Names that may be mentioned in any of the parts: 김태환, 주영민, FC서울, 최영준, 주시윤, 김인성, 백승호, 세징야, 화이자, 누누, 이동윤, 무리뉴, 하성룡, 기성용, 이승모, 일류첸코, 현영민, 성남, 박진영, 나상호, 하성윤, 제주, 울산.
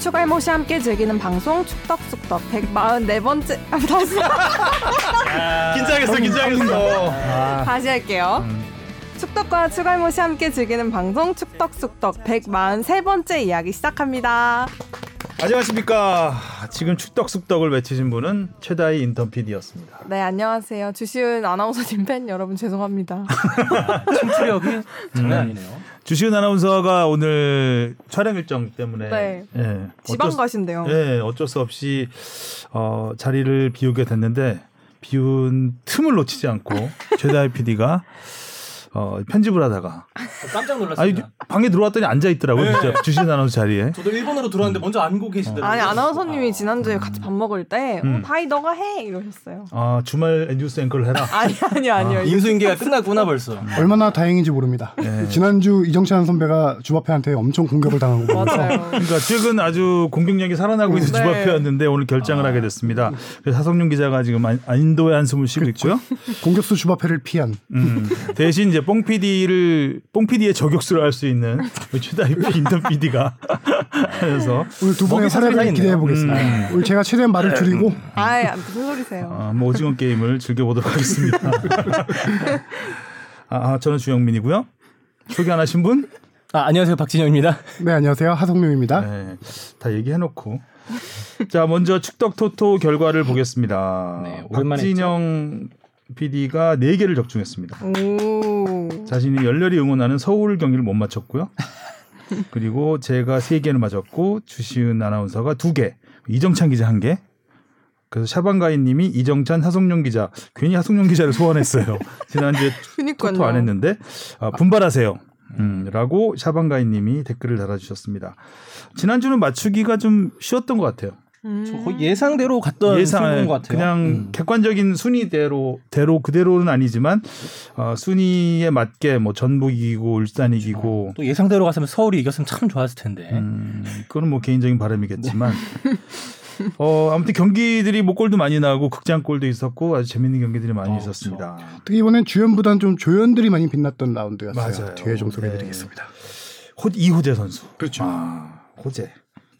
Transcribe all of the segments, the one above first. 추갈못이 함께 즐기는 방송 축덕숙덕 144번째 다시 긴장했어 다시 할게요. 축덕과 추갈못이 함께 즐기는 방송 축덕숙덕 143번째 이야기 시작합니다. 안녕하십니까. 지금 축덕숙덕을 외치신 분은 최다희 인턴 PD였습니다. 네, 안녕하세요. 주시윤 아나운서님 팬 여러분 죄송합니다. 청취력이 장난 아니네요. 주시윤 아나운서가 오늘 촬영 일정 때문에 네. 예, 지방 가신대요. 예, 어쩔 수 없이 자리를 비우게 됐는데 비운 틈을 놓치지 않고 최다희 PD가 편집을 하다가 깜짝 놀랐습니다. 아니, 방에 들어왔더니 앉아 있더라고요. 네. 진짜 주시윤 아나운서 자리에. 저도 일본으로 들어왔는데 먼저 안고 계시더라고요. 아니 아나운서님이 지난주에 같이 밥 먹을 때 다이 너가 해 이러셨어요. 아 주말 뉴스 앵커를 해라. 아니요. 임수인계가 끝났구나 벌써. 얼마나 다행인지 모릅니다. 네. 지난주 이정찬 선배가 주바페한테 엄청 공격을 당하고. 맞아요. 그러니까 최근 아주 공격력이 살아나고 있는 네. 주바페였는데 오늘 결장을 하게 됐습니다. 그래서 하성룡 기자가 지금 안도의 한숨을 쉬고 있고요. 공격수 주바페를 피한. 대신 이제 뽕 PD의 저격수를 할 수 있는 최다희 인턴 PD가 그래서 오늘 두 분의 사례를 기대해 보겠습니다. 오늘 제가 최대한 말을 줄이고 아 무슨 소리세요? 오징어 게임을 즐겨보도록 하겠습니다. 저는 주영민이고요. 소개 안 하신 분? 안녕하세요 박진영입니다. 네 안녕하세요 하성룡입니다. 네, 다 얘기해놓고. 자 먼저 축덕토토 결과를 보겠습니다. 네, 박진영 PD가 4개를 적중했습니다. 오. 자신이 열렬히 응원하는 서울 경기를 못 맞췄고요. 그리고 제가 3개를 맞았고 주시은 아나운서가 2개, 이정찬 기자 1개. 그래서 샤방가인님이 이정찬, 하성룡 기자. 괜히 하성룡 기자를 소환했어요. 지난주에 토토 안 했는데 분발하세요. 라고 샤방가인님이 댓글을 달아주셨습니다. 지난주는 맞추기가 좀 쉬웠던 것 같아요. 거의 예상대로 갔던 순위인 것 같아요. 그냥 객관적인 순위대로 그대로는 아니지만 순위에 맞게 뭐 전북 이기고 울산 이기고 또 예상대로 갔으면 서울이 이겼으면 참 좋았을 텐데. 그건 뭐 개인적인 바람이겠지만 아무튼 경기들이 뭐 골도 많이 나고 극장골도 있었고 아주 재밌는 경기들이 많이 있었습니다. 그렇죠. 특히 이번엔 주연보다는 좀 조연들이 많이 빛났던 라운드였어요. 맞아요. 뒤에 좀 소개해드리겠습니다. 이호재 선수. 그렇죠. 호재.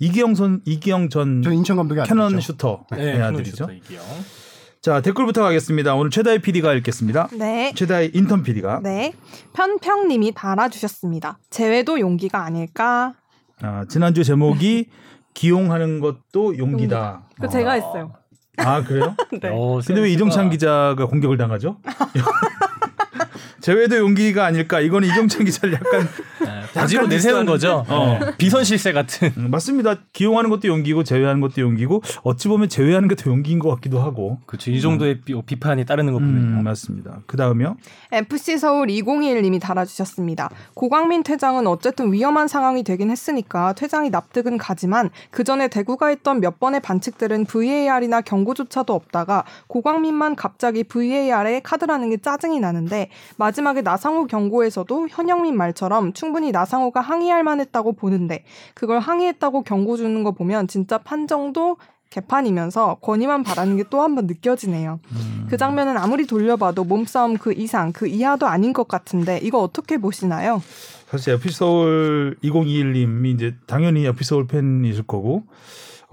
이기영 전 인천 감독의 캐논 슈터 아들이죠. 자 댓글부터 가겠습니다. 오늘 최다희 PD가 읽겠습니다. 네. 최다희 인턴 PD가 네. 편평님이 달아주셨습니다. 재회도 용기가 아닐까. 지난주 제목이 기용하는 것도 용기다. 그거 제가 했어요. 아 그래요? 네. 근데 왜 이정찬 기자가 공격을 당하죠? 재회도 용기가 아닐까. 이건 이정찬 기자를 약간 다지로 내세운 거죠. 비선실세 같은. 맞습니다. 기용하는 것도 용기고 제외하는 것도 용기고 어찌 보면 제외하는 게 더 용기인 것 같기도 하고. 그렇죠. 이 정도의 비판이 따르는 것 보면 맞습니다. 그 다음이요. FC서울 2021님이 달아주셨습니다. 고광민 퇴장은 어쨌든 위험한 상황이 되긴 했으니까 퇴장이 납득은 가지만 그 전에 대구가 했던 몇 번의 반칙들은 VAR이나 경고조차도 없다가 고광민만 갑자기 VAR에 카드라는 게 짜증이 나는데 마지막에 나상호 경고에서도 현영민 말처럼 충분히 나상호가 항의할 만했다고 보는데 그걸 항의했다고 경고 주는 거 보면 진짜 판정도 개판이면서 권위만 바라는 게 또 한 번 느껴지네요. 그 장면은 아무리 돌려봐도 몸싸움 그 이상 그 이하도 아닌 것 같은데 이거 어떻게 보시나요? 사실 FC서울 2021님이 이제 당연히 FC서울 팬이실 거고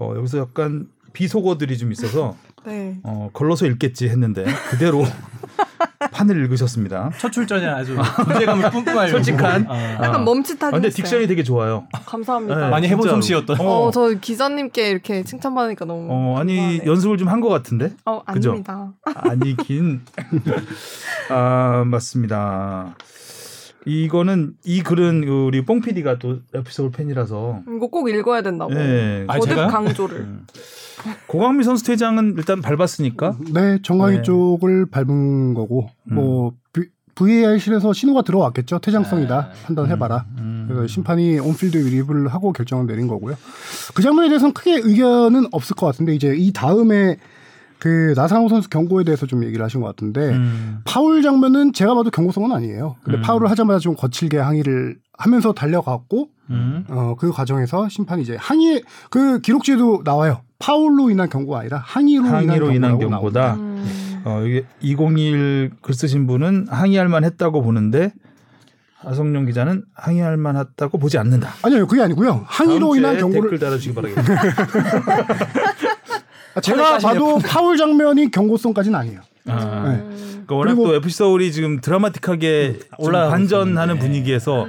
여기서 약간 비속어들이 좀 있어서 네. 걸러서 읽겠지 했는데 그대로 판을 읽으셨습니다. 첫 출전에 아주 존재감을 뿜뿜할 솔직한 약간 멈칫하긴 근데 딕션이 되게 좋아요. 감사합니다. 네, 많이 해본 솜씨였던. 저 기자님께 이렇게 칭찬받으니까 너무 아니 연습을 좀 한 것 같은데? 그죠? 아닙니다. 아니긴 맞습니다. 이거는 이 글은 우리 뽕 PD가 또 에피소드 팬이라서 이거 꼭 읽어야 된다고. 네. 거듭 강조를. 고광민 선수 퇴장은 일단 밟았으니까. 네, 정강이 쪽을 밟은 거고 뭐 VAR실에서 신호가 들어왔겠죠. 퇴장성이다 판단해봐라. 그래서 심판이 온필드 리뷰를 하고 결정을 내린 거고요. 그 장면에 대해서는 크게 의견은 없을 것 같은데 이제 이 다음에. 그 나상호 선수 경고에 대해서 좀 얘기를 하신 것 같은데 파울 장면은 제가 봐도 경고성은 아니에요. 근데 파울을 하자마자 좀 거칠게 항의를 하면서 달려갔고 그 과정에서 심판이 이제 항의 그 기록지에도 나와요. 파울로 인한 경고가 아니라 항의로 인한 경고다. 이게 2021 글 쓰신 분은 항의할 만했다고 보는데 하성룡 기자는 항의할 만하다고 보지 않는다. 아니요, 그게 아니고요. 항의로 인한 경고를 댓글 달아주시기 바라겠습니다. 제가 봐도 파울 장면이 경고성까지는 아니에요. 아, 네. 그러니까 워낙 또 FC 서울이 지금 드라마틱하게 올라 반전하는 분위기에서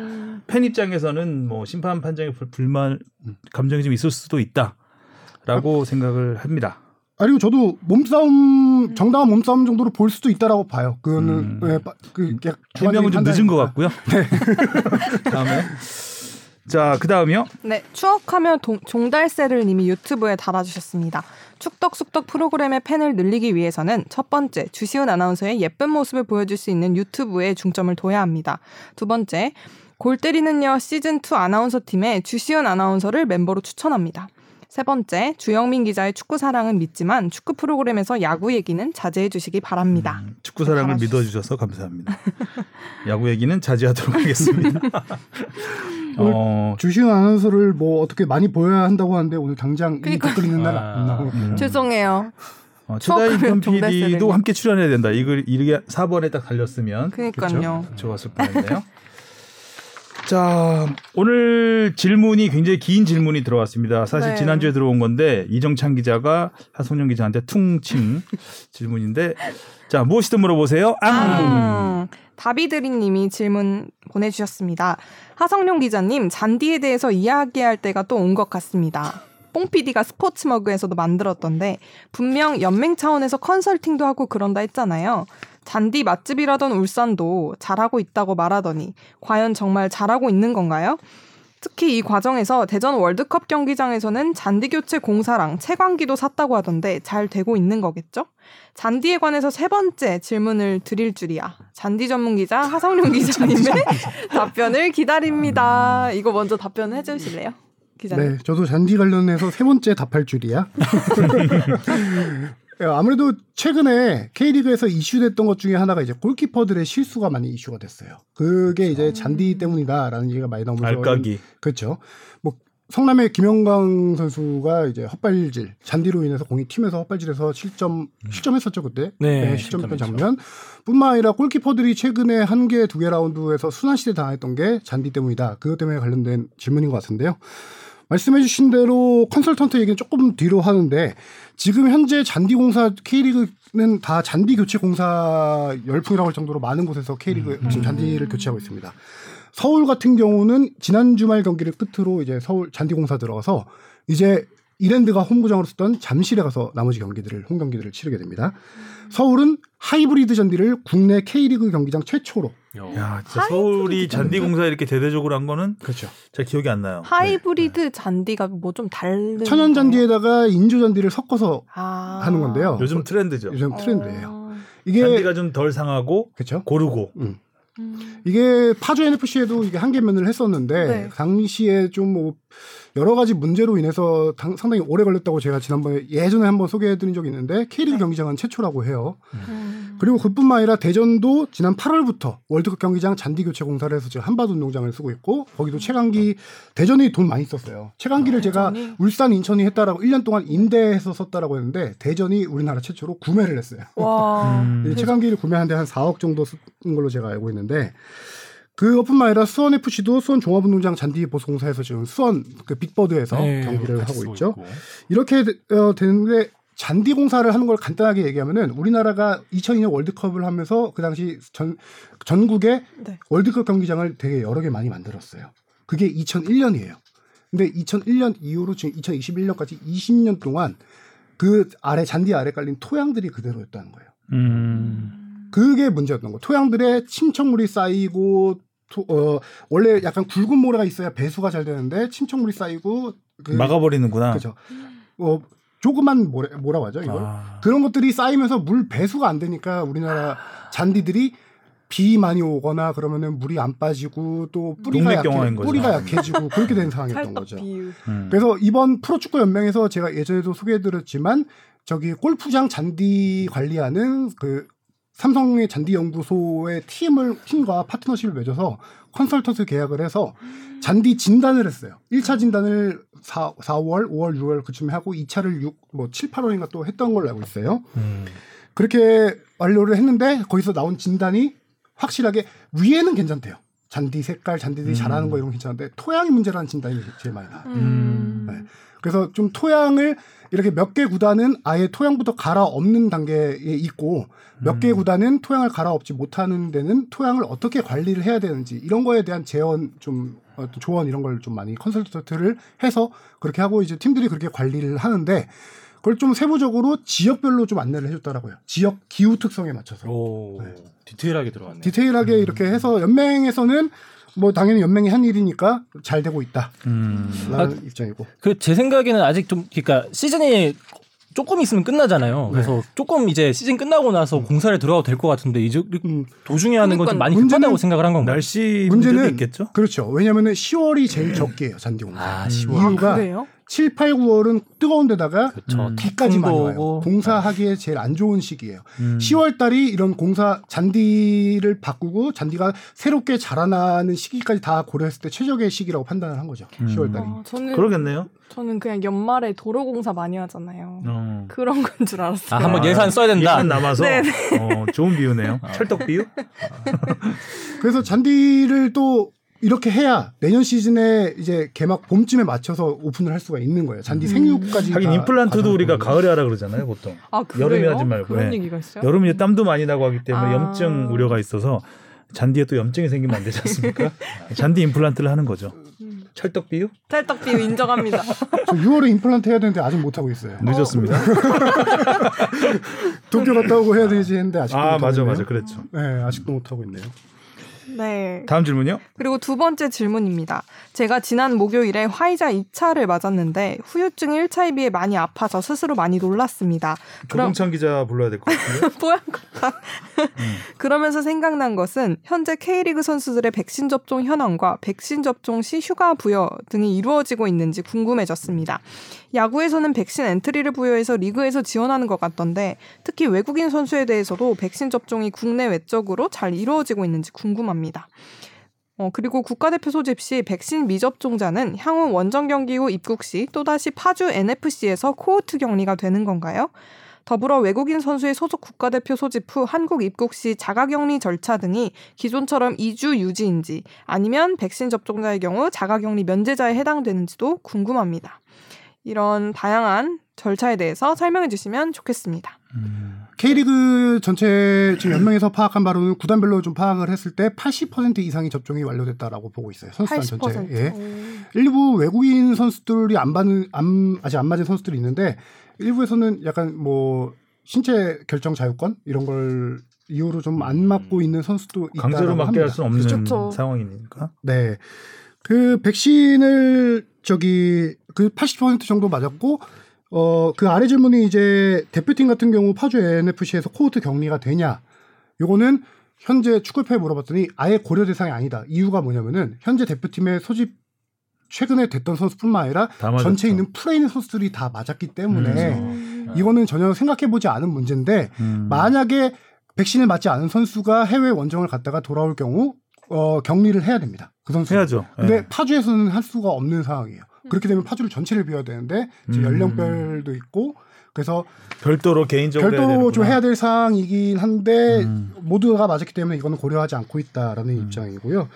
팬 입장에서는 뭐 심판 판정에 불만 감정이 좀 있을 수도 있다라고 생각을 합니다. 그리고 저도 몸싸움 정당한 몸싸움 정도로 볼 수도 있다라고 봐요. 그거는 해명은 좀 늦은 것 같고요. 네. 다음에 자 그 다음이요. 네, 추억하며 종달새를 이미 유튜브에 달아주셨습니다. 축덕숙덕 프로그램의 팬을 늘리기 위해서는 첫 번째, 주시윤 아나운서의 예쁜 모습을 보여줄 수 있는 유튜브에 중점을 둬야 합니다. 두 번째, 골 때리는 여 시즌2 아나운서 팀에 주시윤 아나운서를 멤버로 추천합니다. 세 번째, 주영민 기자의 축구 사랑은 믿지만 축구 프로그램에서 야구 얘기는 자제해 주시기 바랍니다. 축구 사랑을 믿어주셔서 감사합니다. 야구 얘기는 자제하도록 하겠습니다. 주시윤 아나운서를 뭐 어떻게 많이 보여야 한다고 하는데 오늘 당장 댓글 있는 날 안 나오고 죄송해요. 최다희 PD도 함께 출연해야 된다. 이게 4번에 딱 달렸으면 그러니까요. 그쵸? 좋았을 뻔했네요. 자, 오늘 질문이 굉장히 긴 질문이 들어왔습니다. 사실 네. 지난주에 들어온 건데 이정찬 기자가 하성룡 기자한테 퉁친 질문인데 자, 무엇이든 물어보세요. 다비드리님이 질문 보내주셨습니다. 하성룡 기자님, 잔디에 대해서 이야기할 때가 또 온 것 같습니다. 뽕PD가 스포츠머그에서도 만들었던데 분명 연맹 차원에서 컨설팅도 하고 그런다 했잖아요. 잔디 맛집이라던 울산도 잘하고 있다고 말하더니 과연 정말 잘하고 있는 건가요? 특히 이 과정에서 대전 월드컵 경기장에서는 잔디 교체 공사랑 채광기도 샀다고 하던데 잘 되고 있는 거겠죠? 잔디에 관해서 세 번째 질문을 드릴 줄이야. 잔디 전문 기자 하성룡 기자님의 답변을 기다립니다. 이거 먼저 답변해 주실래요? 기자님. 네, 저도 잔디 관련해서 세 번째 답할 줄이야. 아무래도 최근에 K리그에서 이슈됐던 것 중에 하나가 이제 골키퍼들의 실수가 많이 이슈가 됐어요. 그게 이제 잔디 때문이다라는 얘기가 많이 나오면서 알까기. 그렇죠. 뭐 성남의 김영광 선수가 이제 헛발질, 잔디로 인해서 공이 튀면서 헛발질해서 실점했었죠 그때. 네, 실점했던 장면. 뿐만 아니라 골키퍼들이 최근에 한 개, 두 개 라운드에서 순환시대 당했던 게 잔디 때문이다. 그것 때문에 관련된 질문인 것 같은데요. 말씀해주신 대로 컨설턴트 얘기는 조금 뒤로 하는데 지금 현재 잔디공사 K리그는 다 잔디 교체 공사 열풍이라고 할 정도로 많은 곳에서 K리그 지금 잔디를 교체하고 있습니다. 서울 같은 경우는 지난 주말 경기를 끝으로 이제 서울 잔디공사 들어가서 이제 이랜드가 홈구장으로 쓰던 잠실에 가서 나머지 경기들을 홈 경기들을 치르게 됩니다. 서울은 하이브리드 잔디를 국내 K리그 경기장 최초로. 야, 진짜 서울이 잔디 공사 이렇게 대대적으로 한 거는 그렇죠. 잘 기억이 안 나요. 하이브리드 네. 잔디가 뭐 좀 다른 천연 잔디에다가 인조 잔디를 섞어서 하는 건데요. 요즘 트렌드죠. 요즘 트렌드예요. 이게 잔디가 좀 덜 상하고 그쵸? 고르고. 이게 파주 NFC에도 이게 한계 면을 했었는데 네. 당시에 좀 뭐 여러 가지 문제로 인해서 상당히 오래 걸렸다고 제가 지난번에 예전에 한번 소개해드린 적이 있는데 K리그 네. 경기장은 최초라고 해요. 그리고 그뿐만 아니라 대전도 지난 8월부터 월드컵 경기장 잔디 교체 공사를 해서 지금 한밭 운동장을 쓰고 있고 거기도 채광기 대전이 돈 많이 썼어요. 채광기를 제가 울산 인천이 했다라고 1년 동안 임대해서 썼다라고 했는데 대전이 우리나라 최초로 구매를 했어요. 와. 채광기를 구매하는데 한 4억 정도 쓴 걸로 제가 알고 있는데 그뿐만 아니라 수원FC도 수원 종합운동장 잔디 보수공사에서 지금 수원 그 빅버드에서 네, 경기를 하고 있죠. 있고. 이렇게 되는데 잔디 공사를 하는 걸 간단하게 얘기하면은 우리나라가 2002년 월드컵을 하면서 그 당시 전국에 네. 월드컵 경기장을 되게 여러 개 많이 만들었어요. 그게 2001년이에요. 근데 2001년 이후로 지금 2021년까지 20년 동안 그 아래 잔디 아래 깔린 토양들이 그대로였다는 거예요. 그게 문제였던 거예요. 토양들의 침척물이 쌓이고 원래 약간 굵은 모래가 있어야 배수가 잘 되는데 침척물이 쌓이고 막아버리는구나. 그렇죠. 조그만 뭐라고 하죠 이걸? 그런 것들이 쌓이면서 물 배수가 안 되니까 우리나라 잔디들이 비 많이 오거나 그러면은 물이 안 빠지고 또 뿌리가 약해지고 그렇게 된 상황이었던 거죠. 그래서 이번 프로축구 연맹에서 제가 예전에도 소개해드렸지만 저기 골프장 잔디 관리하는 그 삼성의 잔디연구소의 팀과 파트너십을 맺어서 컨설턴트 계약을 해서 잔디 진단을 했어요. 1차 진단을 4월, 5월, 6월 그쯤에 하고 2차를 7, 8월인가 또 했던 걸로 알고 있어요. 그렇게 완료를 했는데 거기서 나온 진단이 확실하게 위에는 괜찮대요. 잔디 색깔, 잔디들이 잘하는 거 이런 거 괜찮은데 토양이 문제라는 진단이 제일 많이 나요. 네. 그래서 좀 토양을 이렇게 몇 개 구단은 아예 토양부터 갈아엎는 단계에 있고 몇 개 구단은 토양을 갈아엎지 못하는 데는 토양을 어떻게 관리를 해야 되는지 이런 거에 대한 제언 좀 조언 이런 걸 좀 많이 컨설턴트를 해서 그렇게 하고 이제 팀들이 그렇게 관리를 하는데 그걸 좀 세부적으로 지역별로 좀 안내를 해줬더라고요. 지역 기후 특성에 맞춰서. 오, 네. 디테일하게 들어갔네요. 디테일하게 이렇게 해서 연맹에서는 뭐 당연히 연맹이 한 일이니까 잘 되고 있다. 라는 입장이고. 그 제 생각에는 아직 좀 그러니까 시즌이 조금 있으면 끝나잖아요. 그래서 네. 조금 이제 시즌 끝나고 나서 공사를 들어가도 될 것 같은데 이제 도중에 하는 건 좀 많이 급하다고 생각을 한 건가요? 날씨 문제도 있겠죠? 그렇죠. 왜냐하면 10월이 제일 적게예요. 잔디 공사. 아, 10월. 이유가 7, 8, 9월은 뜨거운 데다가 태까지 많이 와요. 공사하기에 제일 안 좋은 시기예요. 10월달이 이런 공사 잔디를 바꾸고 잔디가 새롭게 자라나는 시기까지 다 고려했을 때 최적의 시기라고 판단을 한 거죠. 10월달이. 그러겠네요. 저는 그냥 연말에 도로 공사 많이 하잖아요. 그런 건 줄 알았어요. 아, 한번 예산 써야 된다. 예산 남아서 좋은 비유네요. 철떡 비유? 그래서 잔디를 또 이렇게 해야 내년 시즌에 이제 개막 봄쯤에 맞춰서 오픈을 할 수가 있는 거예요. 잔디 생육까지. 하긴 임플란트도 우리가 가을에 하라 그러잖아요, 보통. 아, 여름에 하지 말고. 그런 얘기가 있어요? 여름에 땀도 많이 나고 하기 때문에 염증 우려가 있어서 잔디에 또 염증이 생기면 안 되지 않습니까? 잔디 임플란트를 하는 거죠. 찰떡 비유? 찰떡 비유 인정합니다. 저 6월에 임플란트 해야 되는데 아직 못 하고 있어요. 늦었습니다. 도쿄 갔다 오고 해야 되지 했는데 아직도 못 하고 있네요. 맞아, 그랬죠. 네, 아직도 못 하고 있네요. 네. 다음 질문이요? 그리고 두 번째 질문입니다. 제가 지난 목요일에 화이자 2차를 맞았는데 후유증 1차에 비해 많이 아파서 스스로 많이 놀랐습니다. 조동찬 기자 불러야 될 것 같은데? 뽀얀 거다. 그러면서 생각난 것은 현재 K리그 선수들의 백신 접종 현황과 백신 접종 시 휴가 부여 등이 이루어지고 있는지 궁금해졌습니다. 야구에서는 백신 엔트리를 부여해서 리그에서 지원하는 것 같던데 특히 외국인 선수에 대해서도 백신 접종이 국내 외적으로 잘 이루어지고 있는지 궁금합니다. 그리고 국가대표 소집 시 백신 미접종자는 향후 원정 경기 후 입국 시 또다시 파주 NFC에서 코호트 격리가 되는 건가요? 더불어 외국인 선수의 소속 국가대표 소집 후 한국 입국 시 자가격리 절차 등이 기존처럼 2주 유지인지 아니면 백신 접종자의 경우 자가격리 면제자에 해당되는지도 궁금합니다. 이런 다양한 절차에 대해서 설명해 주시면 좋겠습니다. K리그 전체 지금 연맹에서 파악한 바로는 구단별로 좀 파악을 했을 때 80% 이상이 접종이 완료됐다라고 보고 있어요. 선수단 80%. 전체. 예. 일부 외국인 선수들이 아직 안 맞은 선수들이 있는데 일부에서는 약간 뭐 신체 결정 자유권 이런 걸 이유로 좀 안 맞고 있는 선수도 있다고 합니다. 강제로 맞게 할 수는 없는 그렇죠. 상황이니까. 네. 그 백신을 그 80% 정도 맞았고 그 아래 질문이 이제 대표팀 같은 경우 파주 NFC에서 코호트 격리가 되냐? 요거는 현재 축구협회에 물어봤더니 아예 고려 대상이 아니다. 이유가 뭐냐면은 현재 대표팀에 소집 최근에 됐던 선수뿐만 아니라 전체 있는 풀에 있는 선수들이 다 맞았기 때문에 이거는 전혀 생각해보지 않은 문제인데 만약에 백신을 맞지 않은 선수가 해외 원정을 갔다가 돌아올 경우 격리를 해야 됩니다. 그 선수 해야죠. 근데 파주에서는 할 수가 없는 상황이에요. 그렇게 되면 파주를 전체를 비워야 되는데 연령별도 있고 그래서 별도로 개인적으로 별도로 좀 해야 될 사항이긴 한데 모두가 맞았기 때문에 이거는 고려하지 않고 있다라는 입장이고요.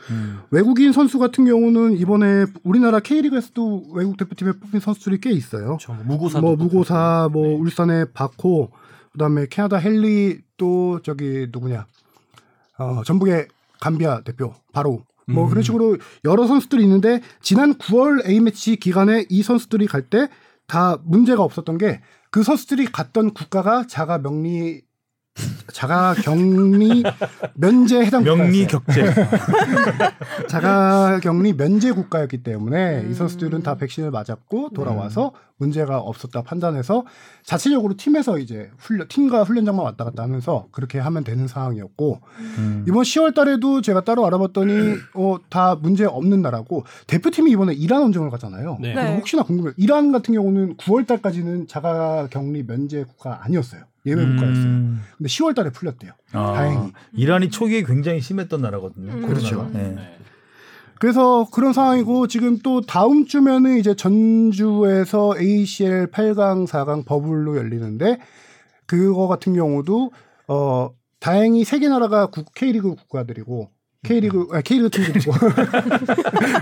외국인 선수 같은 경우는 이번에 우리나라 K리그에서도 외국 대표팀에 뽑힌 선수들이 꽤 있어요. 그렇죠. 무고사 네. 울산의 박호 그다음에 캐나다 헨리 또 저기 누구냐 전북의 감비아 대표 바로 뭐 그런 식으로 여러 선수들이 있는데 지난 9월 A매치 기간에 이 선수들이 갈 때 다 문제가 없었던 게 그 선수들이 갔던 국가가 자가격리 면제 해당 명리 격제 자가격리 면제 국가였기 때문에 이 선수들은 다 백신을 맞았고 돌아와서 문제가 없었다 판단해서 자체적으로 팀에서 이제 팀과 훈련장만 왔다 갔다 하면서 그렇게 하면 되는 상황이었고 이번 10월달에도 제가 따로 알아봤더니 다 문제 없는 나라고 대표팀이 이번에 이란 원정을 갔잖아요. 네. 그래서 혹시나 궁금해요. 이란 같은 경우는 9월달까지는 자가격리 면제 국가 아니었어요. 예외 국가였어요. 근데 10월 달에 풀렸대요. 다행히. 이란이 초기에 굉장히 심했던 나라거든요. 그렇죠. 네. 그래서 그런 상황이고 지금 또 다음 주면은 이제 전주에서 ACL 8강, 4강 버블로 열리는데 그거 같은 경우도 다행히 세 개 나라가 K리그 국가들이고 K리그 팀들이고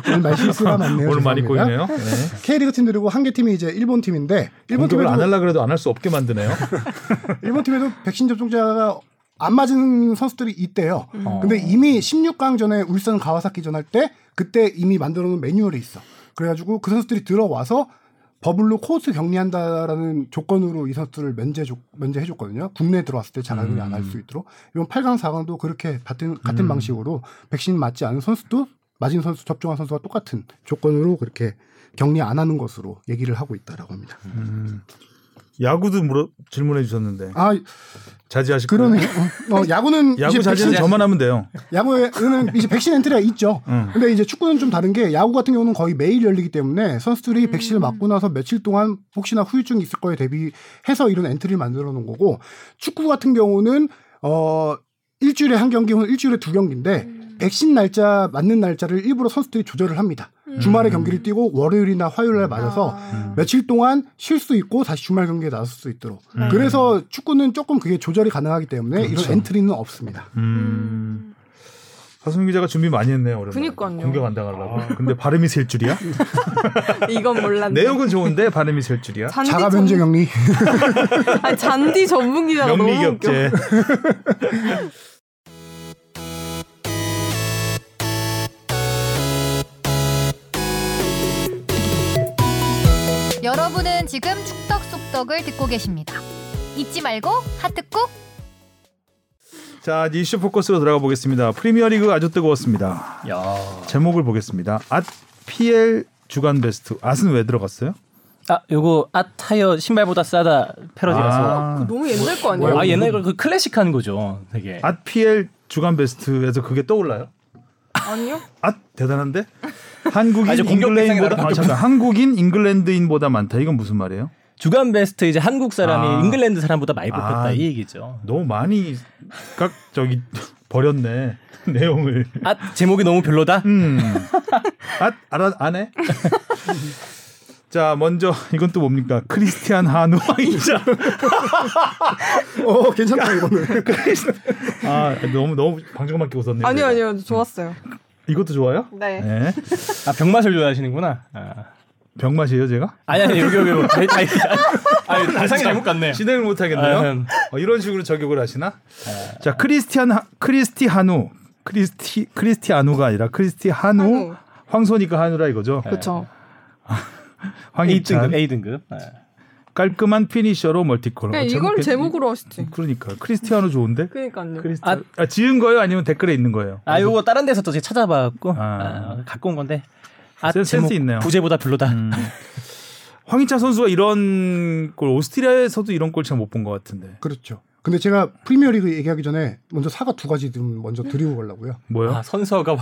오늘 말 실수가 많네요. 오늘 많이 꼬이네요. 네. K리그 팀들이고 한 개 팀이 이제 일본 팀인데 일본 팀을 안 하려 그래도 안 할 수 없게 만드네요. 일본 팀에도 백신 접종자가 안 맞은 선수들이 있대요. 근데 이미 16강 전에 울산 가와사키전 할 때 그때 이미 만들어놓은 매뉴얼이 있어. 그래가지고 그 선수들이 들어와서 버블로 코스 격리한다라는 조건으로 이 선수들을 면제해줬거든요. 국내에 들어왔을 때 자가격리 안 할 수 있도록. 이번 8강, 4강도 그렇게 같은 방식으로 백신 맞지 않은 선수도 맞은 선수, 접종한 선수와 똑같은 조건으로 그렇게 격리 안 하는 것으로 얘기를 하고 있다라고 합니다. 야구도 질문해 주셨는데. 아, 자제하실 거예요. 야구는 야구 자제는 저만 하면 돼요. 야구는 이제 백신 엔트리가 있죠. 근데 이제 축구는 좀 다른 게 야구 같은 경우는 거의 매일 열리기 때문에 선수들이 백신을 맞고 나서 며칠 동안 혹시나 후유증이 있을 거에 대비해서 이런 엔트리를 만들어 놓은 거고, 축구 같은 경우는 일주일에 한 경기 혹은 일주일에 두 경기인데 백신 날짜 맞는 날짜를 일부러 선수들이 조절을 합니다. 주말에 경기를 뛰고 월요일이나 화요일에 맞아서 며칠 동안 쉴 수 있고 다시 주말 경기에 나설 수 있도록. 그래서 축구는 조금 그게 조절이 가능하기 때문에 그렇죠. 이런 엔트리는 없습니다. 하성윤 기자가 준비 많이 했네요. 그러니까요. 공격 안 당하려고. 아, 근데 발음이 셀 줄이야? 이건 몰랐네. 내용은 좋은데 발음이 셀 줄이야? 자가 면제 격리. 아, 잔디 전문 기자가 너무 웃겨. 여러분은 지금 축덕숙덕을 듣고 계십니다. 잊지 말고 하트 꾹! 자, 이슈 포커스로 들어가 보겠습니다. 프리미어리그 아주 뜨거웠습니다. 야. 제목을 보겠습니다. @PL 주간 베스트. 앗은 왜 들어갔어요? 아, 요거 앗 타이어 신발보다 싸다 패러디라서. 아. 너무 옛날 거 아니에요? 아, 옛날 거 그 클래식한 거죠. 되게. @PL 주간 베스트에서 그게 떠올라요? 아니요. 앗 대단한데? 한국인 잉글랜드인보다 많다. 이건 무슨 말이에요? 주간 베스트 이제 한국 사람이 잉글랜드 사람보다 많이 뽑혔다 이 얘기죠. 너무 많이 버렸네 내용을. 제목이 너무 별로다. 안 해. 자, 먼저 이건 또 뭡니까? 크리스티안 한우 왕이자. 어, 괜찮다 이거는. 아, 너무 방정맞 게 웃었네요. 아니요, 좋았어요. 이것도 좋아요? 네. 네. 아, 병맛을 좋아하시는구나. 아. 병맛이에요, 제가? 아니, 여기. 대상이 잘못 갔네. 진행을 못 하겠네요. 이런 식으로 저격을 하시나? 자, 크리스티아누가 아니라 크리스티아누 황소니까 한우라 이거죠. 그렇죠. 황희찬 A등급. 깔끔한 피니셔로 멀티컬러. 네, 이걸 제목으로 하시지. 그러니까 크리스티아누 좋은데. 그러니까요. 지은 거예요, 아니면 댓글에 있는 거예요? 아, 요거 다른 데서 또 찾아봤고 갖고 온 건데. 센스 있네요. 부제보다 별로다. 황희찬 선수가 이런 골, 오스트리아에서도 이런 골 참 못 본 것 같은데. 그렇죠. 근데 제가 프리미어리그 얘기하기 전에 먼저 사과 두 가지 좀 먼저 드리고 가려고요. 뭐요? 아, 선서가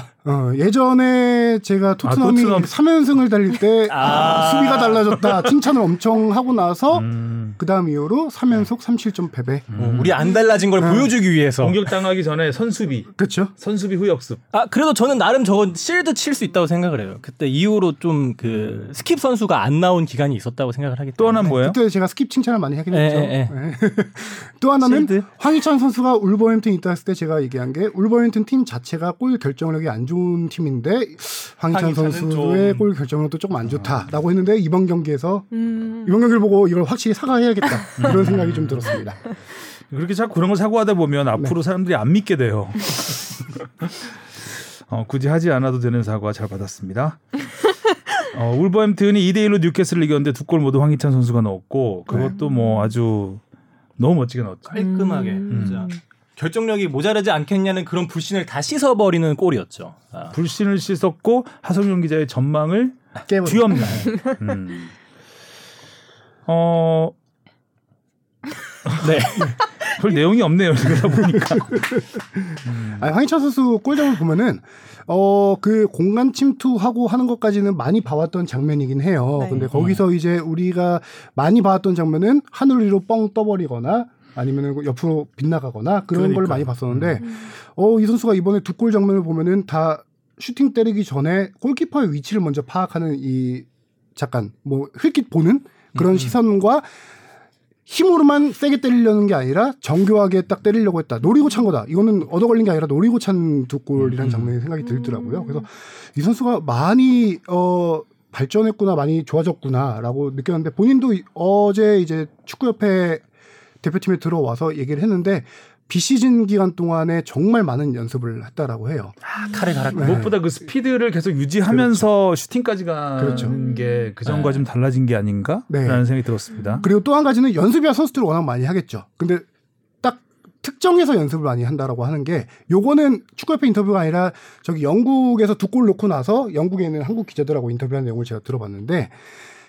예전에 제가 토트넘이 3연승을 달릴 때 수비가 달라졌다 칭찬을 엄청 하고 나서 그다음 이후로 3연속 3실점 패배. 우리 안 달라진 걸 보여주기 위해서 공격당하기 전에 선수비. 그렇죠. 선수비 후역습. 아, 그래도 저는 나름 저건 실드 칠 수 있다고 생각을 해요. 그때 이후로 좀 그 스킵 선수가 안 나온 기간이 있었다고 생각을 하기 때문에. 또 하나 뭐예요? 그때 제가 스킵 칭찬을 많이 하긴 했죠. 또 하나 황희찬 선수가 울버햄튼 있다 했을 때 제가 얘기한 게 울버햄튼 팀 자체가 골 결정력이 안 좋은 팀인데 황희찬 선수의 골 결정력도 조금 안 좋다라고 했는데 이번 경기를 보고 이걸 확실히 사과해야겠다 그런 생각이 좀 들었습니다. 그렇게 자꾸 그런 걸 사과하다 보면 앞으로 사람들이 안 믿게 돼요. 굳이 하지 않아도 되는 사과 잘 받았습니다. 울버햄튼이 2대1로 뉴캐슬을 이겼는데 두 골 모두 황희찬 선수가 넣었고 그것도 뭐 아주 너무 멋지게 나왔죠. 깔끔하게. 진짜. 결정력이 모자르지 않겠냐는 그런 불신을 다 씻어버리는 골이었죠. 불신을 씻었고 하성룡 기자의 전망을 뒤엎네. 네. 별 내용이 없네요. 그러다 보니까. 황희찬 선수 골장을 보면은 그 공간 침투하고 하는 것까지는 많이 봐왔던 장면이긴 해요. 네. 근데 거기서 이제 우리가 많이 봐왔던 장면은 하늘로 뻥 떠버리거나 아니면 옆으로 빗나가거나 그런 걸 많이 봤었는데 이 선수가 이번에 두 골 장면을 보면은 다 슈팅 때리기 전에 골키퍼의 위치를 먼저 파악하는 이 휘깃 보는 그런 시선과 힘으로만 세게 때리려는 게 아니라 정교하게 딱 때리려고 했다. 노리고 찬 거다. 이거는 얻어 걸린 게 아니라 노리고 찬 두 골이라는 장면이 생각이 들더라고요. 그래서 이 선수가 많이 발전했구나, 많이 좋아졌구나라고 느꼈는데, 본인도 어제 이제 축구협회 대표팀에 들어와서 얘기를 했는데 비시즌 기간 동안에 정말 많은 연습을 했다라고 해요. 아, 칼을 갈았다. 네. 무엇보다 그 스피드를 계속 유지하면서 그렇죠. 슈팅까지 가는 그렇죠. 게 그전과 네. 좀 달라진 게 아닌가? 네. 라는 생각이 들었습니다. 그리고 또 한 가지는 연습이야 선수들을 워낙 많이 하겠죠. 근데 딱 특정해서 연습을 많이 한다라고 하는 게, 요거는 축구협회 인터뷰가 아니라 저기 영국에서 두 골 놓고 나서 영국에 있는 한국 기자들하고 인터뷰한 내용을 제가 들어봤는데,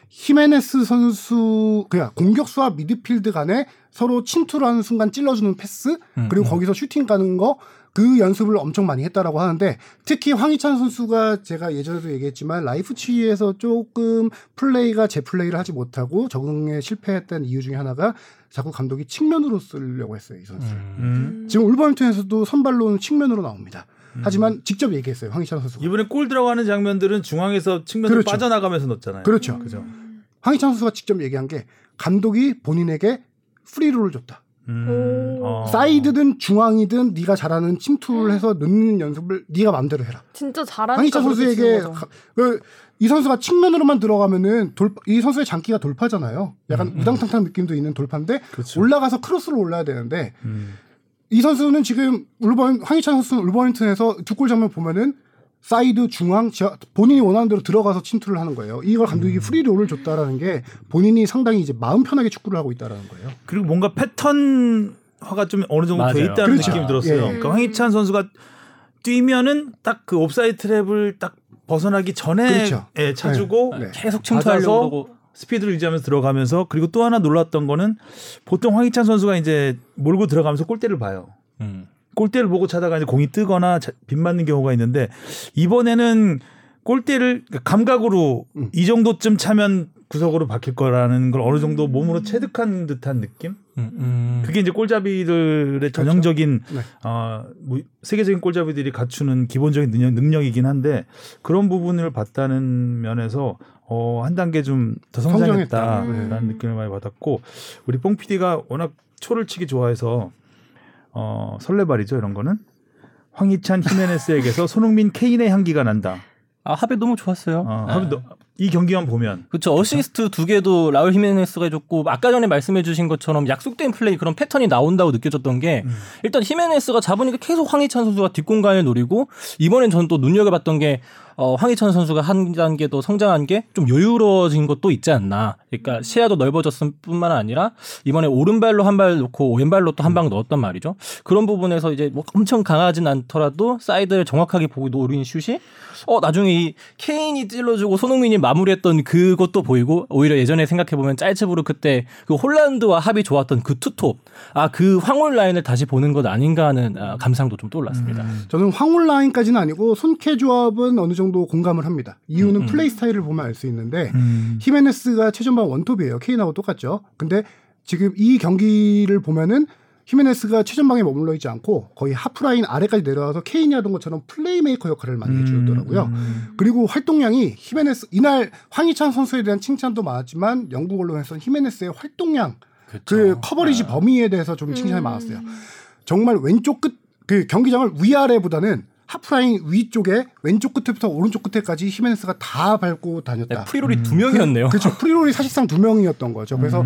히메네스 선수, 그냥 공격수와 미드필드 간에 서로 침투를 하는 순간 찔러주는 패스, 그리고 거기서 슈팅 가는 거, 그 연습을 엄청 많이 했다라고 하는데, 특히 황희찬 선수가 제가 예전에도 얘기했지만 라이프치히에서 조금 플레이가 제 플레이를 하지 못하고 적응에 실패했던 이유 중에 하나가 자꾸 감독이 측면으로 쓰려고 했어요, 이 선수를. 지금 울버햄튼에서도 선발로는 측면으로 나옵니다. 하지만 직접 얘기했어요, 황희찬 선수가. 이번에 골 들어가는 장면들은 중앙에서 측면으로 그렇죠. 빠져나가면서 넣었잖아요. 그렇죠. 그죠. 황희찬 선수가 직접 얘기한 게, 감독이 본인에게 프리롤을 줬다. 사이드든 중앙이든 네가 잘하는 침투를 해서 넣는 연습을 네가 마음대로 해라. 진짜 잘하니까. 황희찬 선수에게 이 선수가 측면으로만 들어가면은 이 선수의 장기가 돌파잖아요. 약간 우당탕탕 느낌도 있는 돌파인데 그렇죠. 올라가서 크로스로 올라야 되는데 이 선수는 지금 황희찬 선수는 울버햄튼에서 두 골 장면 보면은 사이드, 중앙, 본인이 원하는 대로 들어가서 침투를 하는 거예요. 이걸 감독이 프리롤을 줬다라는 게 본인이 상당히 이제 마음 편하게 축구를 하고 있다라는 거예요. 그리고 뭔가 패턴화가 좀 어느 정도 맞아요. 돼 있다는 그렇죠. 느낌이 들었어요. 예. 그러니까 황희찬 선수가 뛰면은 딱 그 옵사이드 트랩을 딱 벗어나기 전에 그렇죠. 예, 차주고 네. 계속 침투하려고 스피드를 유지하면서 들어가면서, 그리고 또 하나 놀랐던 거는 보통 황희찬 선수가 이제 몰고 들어가면서 골대를 봐요. 골대를 보고 차다가 이제 공이 뜨거나 빗 맞는 경우가 있는데, 이번에는 골대를 감각으로 이 정도쯤 차면 구석으로 박힐 거라는 걸 어느 정도 몸으로 체득한 듯한 느낌? 그게 이제 골잡이들의 그렇죠. 전형적인 네. 뭐 세계적인 골잡이들이 갖추는 기본적인 능력이긴 한데, 그런 부분을 봤다는 면에서 한 단계 좀 더 성장했다라는 느낌을 많이 받았고, 우리 뽕 PD가 워낙 초를 치기 좋아해서 설레발이죠, 이런 거는. 황희찬 히메네스에게서 손흥민 케인의 향기가 난다. 아, 합이 너무 좋았어요. 네. 이 경기만 보면 그렇죠. 어시스트 두 개도 라울 히메네스가 해줬고, 아까 전에 말씀해주신 것처럼 약속된 플레이 그런 패턴이 나온다고 느껴졌던 게, 일단 히메네스가 잡으니까 계속 황희찬 선수가 뒷공간을 노리고, 이번엔 저는 또 눈여겨봤던 게 황희찬 선수가 한 단계 더 성장한 게 좀 여유로워진 것도 있지 않나. 그러니까 시야도 넓어졌을 뿐만 아니라 이번에 오른발로 한 발 놓고 왼발로 또 한 방 넣었단 말이죠. 그런 부분에서 이제 뭐 엄청 강하진 않더라도 사이드를 정확하게 보고 노린 슛이 나중에 이 케인이 찔러주고 손흥민이 마무리했던 그것도 보이고, 오히려 예전에 생각해보면 짤츠부르 그때 그 홀란드와 합이 좋았던 그 투톱, 그 황홀 라인을 다시 보는 것 아닌가 하는 감상도 좀 떠올랐습니다. 저는 황홀 라인까지는 아니고 손캐 조합은 어느 정도 공감을 합니다. 이유는 플레이 스타일을 보면 알 수 있는데, 히메네스가 최전방 원톱이에요. 케인하고 똑같죠. 근데 지금 이 경기를 보면은 히메네스가 최전방에 머물러 있지 않고 거의 하프라인 아래까지 내려와서 케인이 하던 것처럼 플레이메이커 역할을 많이 해주더라고요. 그리고 활동량이 히메네스, 이날 황희찬 선수에 대한 칭찬도 많았지만 영국 언론에서는 히메네스의 활동량, 그쵸. 그 커버리지 범위에 대해서 좀 칭찬이 많았어요. 정말 왼쪽 끝, 그 경기장을 위아래보다는 하프라인 위쪽에 왼쪽 끝부터 오른쪽 끝에까지 히메네스가 다 밟고 다녔다. 네, 프리롤이 2명이었네요. 그렇죠. 프리롤이 사실상 2명이었던 거죠. 그래서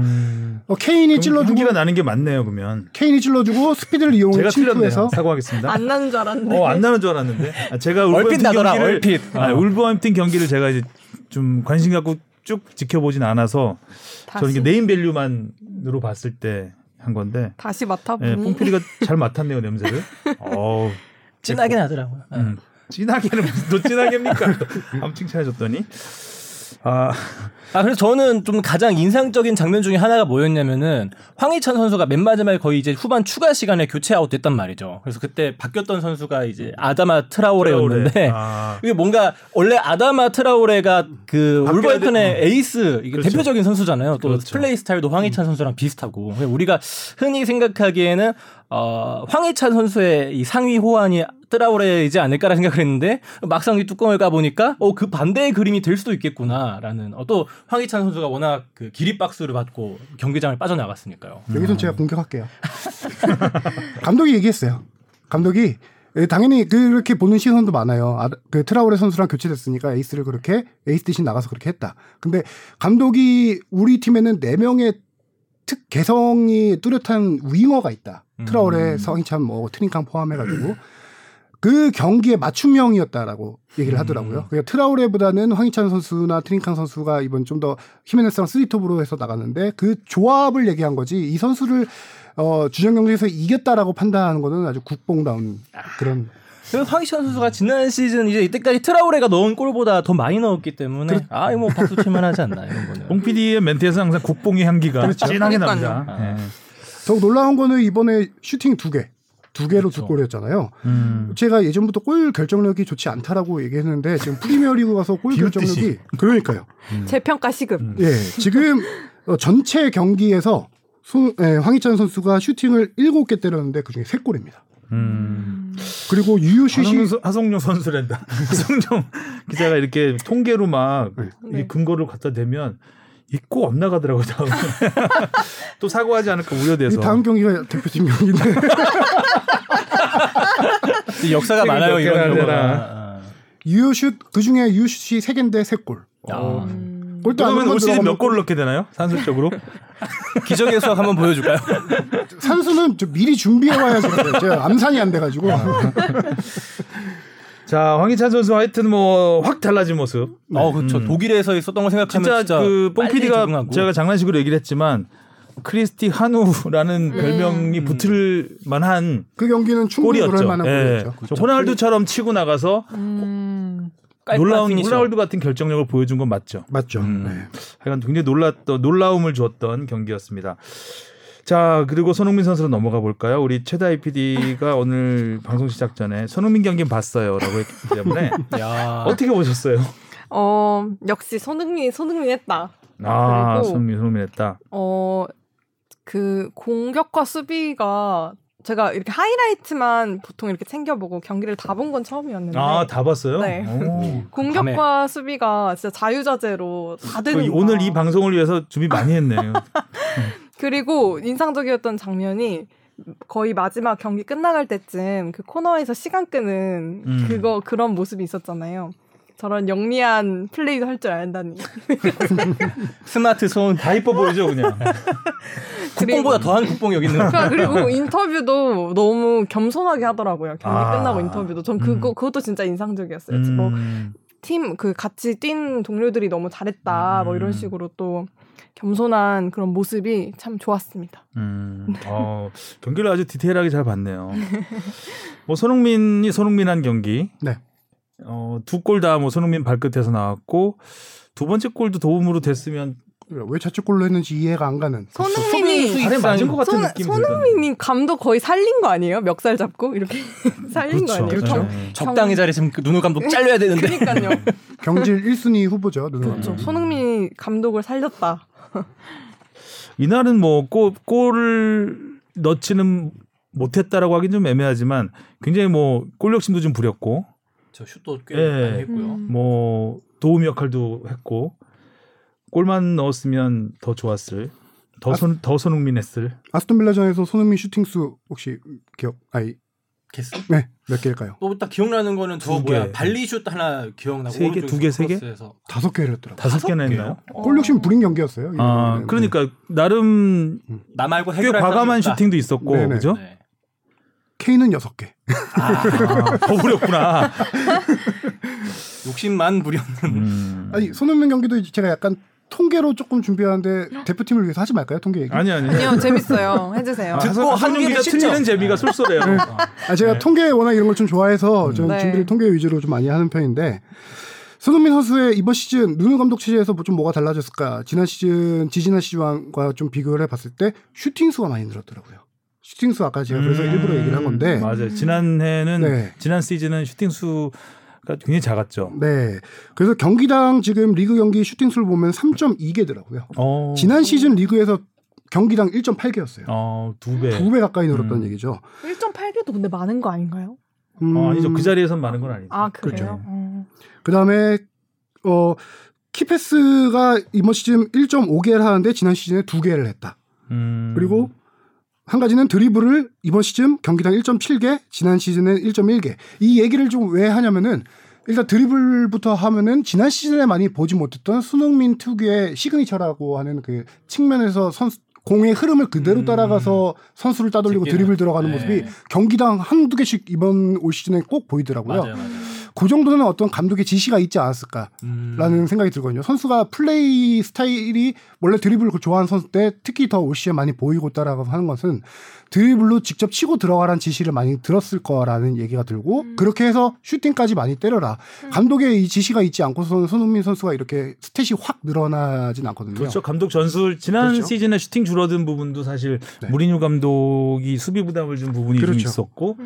케인이 찔러주고. 향기가 나는 게 맞네요, 그러면. 케인이 찔러주고 스피드를 이용해 침투해서. 사과하겠습니다. 안 나는 줄 알았는데. 안 나는 줄 알았는데. 제가 울버햄튼 울버햄튼 경기를 제가 이제 좀 관심 갖고 쭉 지켜보진 않아서 다시. 저는 네임 밸류만으로 봤을 때 한 건데. 다시 맡아보니. 예, 뽕피리가 잘 맡았네요, 냄새를. 어우. 진하게 나더라고요. 진하게는 또 진하게입니까? 아무 칭찬해줬더니. 그래서 저는 좀 가장 인상적인 장면 중에 하나가 뭐였냐면은, 황희찬 선수가 맨 마지막에 거의 이제 후반 추가 시간에 교체 아웃됐단 말이죠. 그래서 그때 바뀌었던 선수가 이제 아다마 트라오레였는데, 이게 뭔가 원래 아다마 트라오레가 그 울버햄튼의 에이스, 이게 그렇죠. 대표적인 선수잖아요. 또 그렇죠. 플레이 스타일도 황희찬 선수랑 비슷하고, 우리가 흔히 생각하기에는 황희찬 선수의 이 상위 호환이 트라오레이지 않을까라는 생각을 했는데 막상 이 뚜껑을 까보니까 그 반대의 그림이 될 수도 있겠구나라는 또 황희찬 선수가 워낙 그 기립박수를 받고 경기장을 빠져나갔으니까요. 여기서 제가 공격할게요. 감독이 얘기했어요. 감독이 당연히 그렇게 보는 시선도 많아요. 그 트라오레 선수랑 교체됐으니까 에이스를 그렇게 에이스 대신 나가서 그렇게 했다. 근데 감독이 우리 팀에는 4명의 개성이 뚜렷한 윙어가 있다. 트라오레, 성희찬, 트링캉 포함해가지고 그 경기에 맞춤형이었다라고 얘기를 하더라고요. 그러니까 트라오레보다는 황희찬 선수나 트링캉 선수가 이번 좀 더 히메네스랑 3톱으로 해서 나갔는데 그 조합을 얘기한 거지 이 선수를 주전 경기에서 이겼다라고 판단하는 거는 아주 국뽕다운 그런. 황희찬 선수가 지난 시즌 이제 이때까지 트라우레가 넣은 골보다 더 많이 넣었기 때문에 이거 뭐 박수 칠만 하지 않나 이런 거는. 홍 PD의 멘트에서 항상 국뽕의 향기가 진하게 납니다. 네. 더욱 놀라운 거는 이번에 슈팅 2개. 2개로 그렇죠. 2골이었잖아요. 제가 예전부터 골 결정력이 좋지 않다라고 얘기했는데 지금 프리미어리그 가서 골 결정력이 그러니까요. 재평가 시급. 예, 지금 전체 경기에서 황희찬 선수가 슈팅을 7개 때렸는데 그중에 3골입니다. 그리고 유효슛이 하성룡 선수란다. 하성룡 기자가 이렇게 통계로 막 이 근거를 갖다 대면 잊고 안 나가더라고요. 또 사고하지 않을까 우려돼서. 다음 경기가 대표팀 경기인데. 역사가 많아요 이런 경우가. 유효슛 그중에 유효슛이 3개인데 3골. 그러면 올 시즌 몇 골을 넣게 되나요? 산술적으로? 기적의 수학 한번 보여줄까요? 산수는 좀 미리 준비해와야지. 제가 암산이 안 돼가지고. 자, 황희찬 선수 하여튼 확 달라진 모습. 그렇죠. 독일에서 있었던 걸 생각하면 진짜 그 뽕 PD가 제가 장난식으로 얘기를 했지만 크리스티 한우라는 별명이 붙을 만한 그 경기는 충분히 그럴 만한 골이었죠. 예. 호날두처럼 치고 나가서 놀라운 호날두 같은 결정력을 보여준 건 맞죠. 맞죠. 네. 하여간 굉장히 놀라움을 주었던 경기였습니다. 자, 그리고 손흥민 선수로 넘어가 볼까요? 우리 최다희 PD가 오늘 방송 시작 전에 손흥민 경기는 봤어요라고 했기 때문에 어떻게 보셨어요? 역시 손흥민 했다. 그리고 손흥민 했다. 그 공격과 수비가 제가 이렇게 하이라이트만 보통 이렇게 챙겨보고 경기를 다 본 건 처음이었는데. 다 봤어요? 네. 공격과 밤에. 수비가 진짜 자유자재로 다 되는 거. 오늘 이 방송을 위해서 준비 많이 했네요. 그리고 인상적이었던 장면이 거의 마지막 경기 끝나갈 때쯤 그 코너에서 시간 끄는 그런 모습이 있었잖아요. 저런 영리한 플레이도 할 줄 안다니. 스마트 손 다 이뻐 보이죠 그냥. 국뽕보다 더한 국뽕 여기 있는 거. 그리고 인터뷰도 너무 겸손하게 하더라고요. 경기 끝나고 인터뷰도. 전 그것도 진짜 인상적이었어요. 뭐 팀 같이 뛴 동료들이 너무 잘했다. 뭐 이런 식으로 또 겸손한 그런 모습이 참 좋았습니다. 경기를 아주 디테일하게 잘 봤네요. 뭐 손흥민한 경기. 네. 2골 다 손흥민 발끝에서 나왔고 두 번째 골도 도움으로 됐으면 왜 자책골로 했는지 이해가 안 가는. 손흥민이 맞은 것 같은 느낌. 손흥민이 감독 거의 살린 거 아니에요? 멱살 잡고 이렇게 살린 그렇죠. 거 아니에요? 그렇죠. 적당히 잘했으면 누누 감독 잘려야 되는데. 그러니까요. 경질 1순위 후보죠. 그렇죠. 손흥민이 감독을 살렸다. 이날은 골을 넣지는 못했다라고 하긴 좀 애매하지만 굉장히 골 욕심도 좀 부렸고. 저 슛도 꽤 많이 했고요. 도움 역할도 했고 골만 넣었으면 더 좋았을. 더 손흥민 했을. 아스톤빌라전에서 손흥민 슈팅 수 혹시 기억? 개수? 네, 몇 개일까요? 또 딱 기억나는 거는 발리슛 하나 기억나고 3개, 2개, 3개? 5개를 했더라고요. 5개나 했나요? 골 욕심 부린 경기였어요. 그러니까 나름 나 말고 꽤 과감한 슈팅도 있었고 그죠? 네. K는 6개. 더 부렸구나. 욕심만 부렸는. 아니 손흥민 경기도 제가 약간 통계로 조금 준비하는데 대표팀을 위해서 하지 말까요? 통계 얘기? 아니요. 재밌어요. 해주세요. 듣고 한 개를 틀리는 재미가 쏠쏠해요. 네. 제가 통계 워낙 이런 걸 좀 좋아해서 저는 준비를 통계 위주로 좀 많이 하는 편인데 손흥민 선수의 이번 시즌 누누 감독 체제에서 뭐가 달라졌을까? 지난 시즌과 좀 비교를 해봤을 때 슈팅 수가 많이 늘었더라고요. 슈팅 수 아까 제가 그래서 일부러 얘기를 한 건데 맞아요. 지난 시즌은 슈팅 수가 굉장히 작았죠. 네. 그래서 경기당 지금 리그 경기 슈팅 수를 보면 3.2개더라고요. 지난 시즌 리그에서 경기당 1.8개였어요. 2배 가까이 늘었다는 얘기죠. 1.8개도 근데 많은 거 아닌가요? 아니죠. 그 자리에선 많은 건 아니죠. 아, 그래요? 그렇죠. 그다음에 키패스가 이번 시즌 1.5개를 하는데 지난 시즌에 2개를 했다. 그리고 한 가지는 드리블을 이번 시즌 경기당 1.7개, 지난 시즌에 1.1개. 이 얘기를 좀 왜 하냐면은 일단 드리블부터 하면은 지난 시즌에 많이 보지 못했던 손흥민 특유의 시그니처라고 하는 그 측면에서 선수 공의 흐름을 그대로 따라가서 선수를 따돌리고 드리블 들어가는 네. 모습이 경기당 한두 개씩 이번 올 시즌에 꼭 보이더라고요. 맞아요, 맞아요. 그 정도는 어떤 감독의 지시가 있지 않았을까라는 생각이 들거든요. 선수가 플레이 스타일이 원래 드리블을 좋아하는 선수 때 특히 더 올 시에 많이 보이고 있다라고 하는 것은 드리블로 직접 치고 들어가라는 지시를 많이 들었을 거라는 얘기가 들고 그렇게 해서 슈팅까지 많이 때려라. 감독의 이 지시가 있지 않고서는 손흥민 선수가 이렇게 스탯이 확 늘어나진 않거든요. 그렇죠. 감독 전술 지난 그렇죠. 시즌에 슈팅 줄어든 부분도 사실 네. 무리뉴 감독이 수비 부담을 준 부분이 그렇죠. 좀 있었고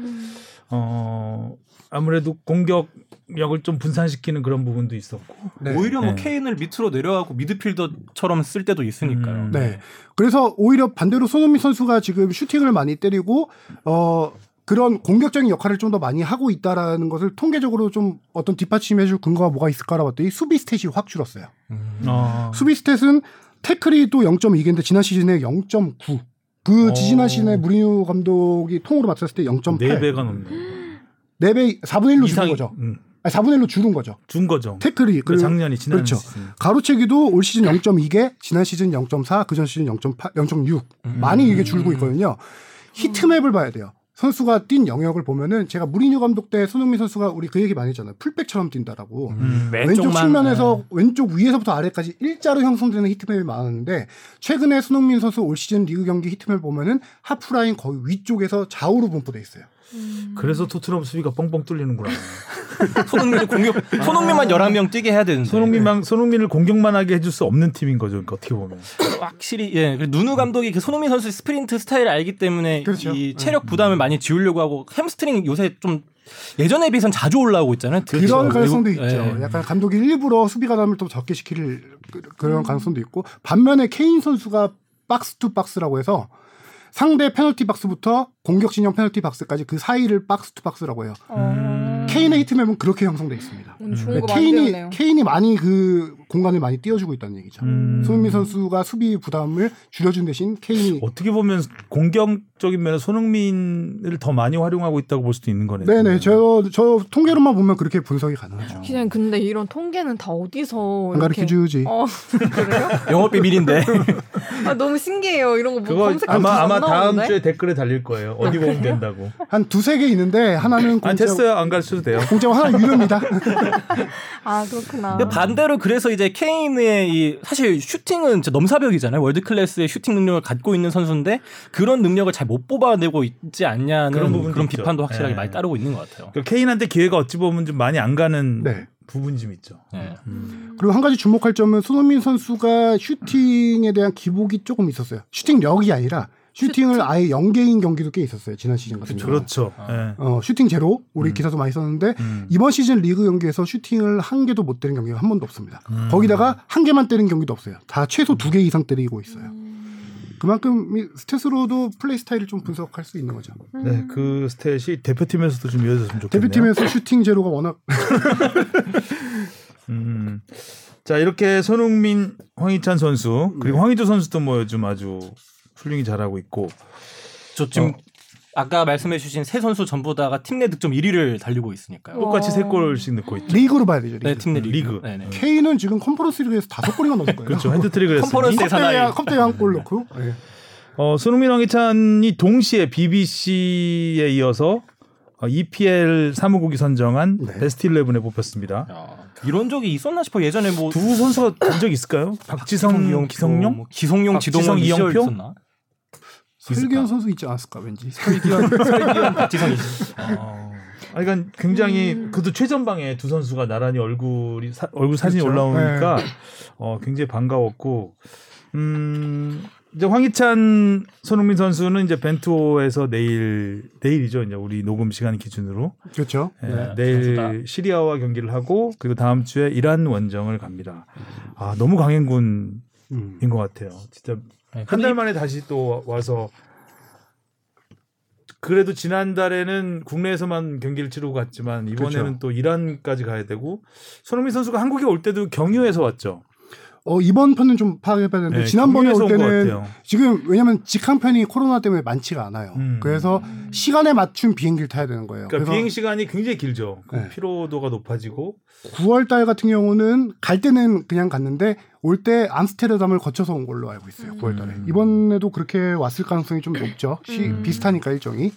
아무래도 공격력을 좀 분산시키는 그런 부분도 있었고 네. 오히려 뭐 케인을 밑으로 내려가고 미드필더처럼 쓸 때도 있으니까요. 네. 그래서 오히려 반대로 손흥민 선수가 지금 슈팅을 많이 때리고 그런 공격적인 역할을 좀 더 많이 하고 있다라는 것을 통계적으로 좀 어떤 뒷받침해줄 근거가 뭐가 있을까라고 봤더니 수비 스탯이 확 줄었어요. 수비 스탯은 태클이 또 0.2개인데 지난 시즌에 0.9. 그 지난 시즌에 무리뉴 감독이 통으로 맞췄을 때 0.8. 4배가 넘네요. 4배, 4분의 1로 줄은 거죠. 아니, 4분의 1로 줄은 거죠. 태클이. 그러니까 작년이 지난 그렇죠. 시즌. 가로채기도 올 시즌 0.2개, 지난 시즌 0.4, 그전 시즌 0.8, 0.6. 많이 이게 줄고 있거든요. 히트맵을 봐야 돼요. 선수가 뛴 영역을 보면은 제가 무리뉴 감독 때 손흥민 선수가 우리 그 얘기 많이 했잖아요. 풀백처럼 뛴다라고. 왼쪽 측면에서 왼쪽 위에서부터 아래까지 일자로 형성되는 히트맵이 많았는데 최근에 손흥민 선수 올 시즌 리그 경기 히트맵 보면은 하프라인 거의 위쪽에서 좌우로 분포돼 있어요. 그래서 토트넘 수비가 뻥뻥 뚫리는구나. 손흥민만 11명 뛰게 해야 되는데. 손흥민을 공격만 하게 해줄 수 없는 팀인 거죠. 그러니까 어떻게 보면. 확실히 예. 누누 감독이 손흥민 선수의 스프린트 스타일을 알기 때문에 그렇죠. 이 체력 부담을 많이 지우려고 하고 햄스트링 요새 좀 예전에 비해서는 자주 올라오고 있잖아요. 그런 가능성도 있죠. 예. 약간 감독이 일부러 수비가담을 좀 적게 시킬 그런 가능성도 있고 반면에 케인 선수가 박스 투 박스라고 해서 상대 페널티 박스부터 공격 진영 페널티 박스까지 그 사이를 박스 투 박스라고 해요. 케인의 히트맵은 그렇게 형성돼 있습니다. 그러니까 케인이 많이 그 공간을 많이 띄워주고 있다는 얘기죠. 손흥민 선수가 수비 부담을 줄여준 대신 케인이 어떻게 보면 공격적인 면에 손흥민을 더 많이 활용하고 있다고 볼 수도 있는 거네요. 네네, 저 통계로만 보면 그렇게 분석이 가능하죠. 기자님, 근데 이런 통계는 다 어디서 안 가르쳐 주지? 그래요? 영업 비밀인데. 아, 너무 신기해요. 이런 거 뭐 검색 아마 다음 주에 댓글에 달릴 거예요. 어디 보면 된다고. 한 두세 개 있는데 하나는 공짜. 됐어요. 안 가르쳐도 돼요. 공짜고 하나 유료입니다. 아, 그렇구나. 근데 반대로 그래서 이제 케인의 사실 슈팅은 진짜 넘사벽이잖아요. 월드 클래스의 슈팅 능력을 갖고 있는 선수인데 그런 능력을 잘 못 뽑아내고 있지 않냐는 그런 비판도 확실하게 네. 많이 따르고 있는 것 같아요. 그러니까 케인한테 기회가 어찌 보면 좀 많이 안 가는 네. 부분이 좀 있죠. 네. 그리고 한 가지 주목할 점은 손흥민 선수가 슈팅에 대한 기복이 조금 있었어요. 슈팅력이 아니라 슈팅을 아예 0개인 경기도 꽤 있었어요. 지난 시즌 같은 경우. 그렇죠. 네. 슈팅 제로 우리 기사도 많이 썼는데 이번 시즌 리그 경기에서 슈팅을 한 개도 못 때린 경기가 한 번도 없습니다. 거기다가 한 개만 때린 경기도 없어요. 다 최소 2개 이상 때리고 있어요. 그만큼 스탯으로도 플레이 스타일을 좀 분석할 수 있는 거죠. 네, 그 스탯이 대표팀에서도 좀 이어졌으면 좋겠네요. 대표팀에서 슈팅 제로가 워낙. 자, 이렇게 손흥민, 황희찬 선수 그리고 황희조 선수도 뭐 요즘 아주 훌륭히 잘하고 있고. 저 지금 아까 말씀해주신 세 선수 전부 다가 팀 내 득점 1위를 달리고 있으니까요. 똑같이 3골씩 넣고 있죠. 리그로 봐야 되죠. 네, 팀 내 리그. 네네. K는 지금 컨퍼런스 리그에서 5골이나 넣을 거예요. 그렇죠. 핸드트릭을 했으니까. 컵대에 1골 넣고. 네. 손흥민, 황희찬이 동시에 BBC에 이어서 EPL 사무국이 선정한 네. 베스트 11에 뽑혔습니다. 이런 적이 있었나 싶어. 예전에 뭐 두 선수가 본 적이 있을까요? 박지성, 기성용, 기성용, 지동원, 이영표 있었나? 설기현 선수 있지 않았을까 왠지. 설기현, 박지성. 그러니까 굉장히 그것도 최전방에 두 선수가 나란히 얼굴 사진이 그렇죠? 올라오니까 네. 굉장히 반가웠고. 이제 황희찬, 손흥민 선수는 이제 벤투호에서 내일이죠. 이제 우리 녹음 시간 기준으로. 그렇죠. 예, 네, 내일 선수다. 시리아와 경기를 하고 그리고 다음 주에 이란 원정을 갑니다. 아, 너무 강행군인 것 같아요. 진짜 한 달 만에 다시 또 와서 그래도 지난달에는 국내에서만 경기를 치르고 갔지만 이번에는 그렇죠. 또 이란까지 가야 되고 손흥민 선수가 한국에 올 때도 경유해서 왔죠. 이번 편은 좀 파악해봤는데 네, 지난번에 올 때는 지금 왜냐하면 직항편이 코로나 때문에 많지가 않아요. 그래서 시간에 맞춘 비행기를 타야 되는 거예요. 그러니까 비행 시간이 굉장히 길죠. 네. 피로도가 높아지고 9월달 같은 경우는 갈 때는 그냥 갔는데 올 때 암스테르담을 거쳐서 온 걸로 알고 있어요. 9월달에 이번에도 그렇게 왔을 가능성이 좀 높죠. 비슷하니까 일정이.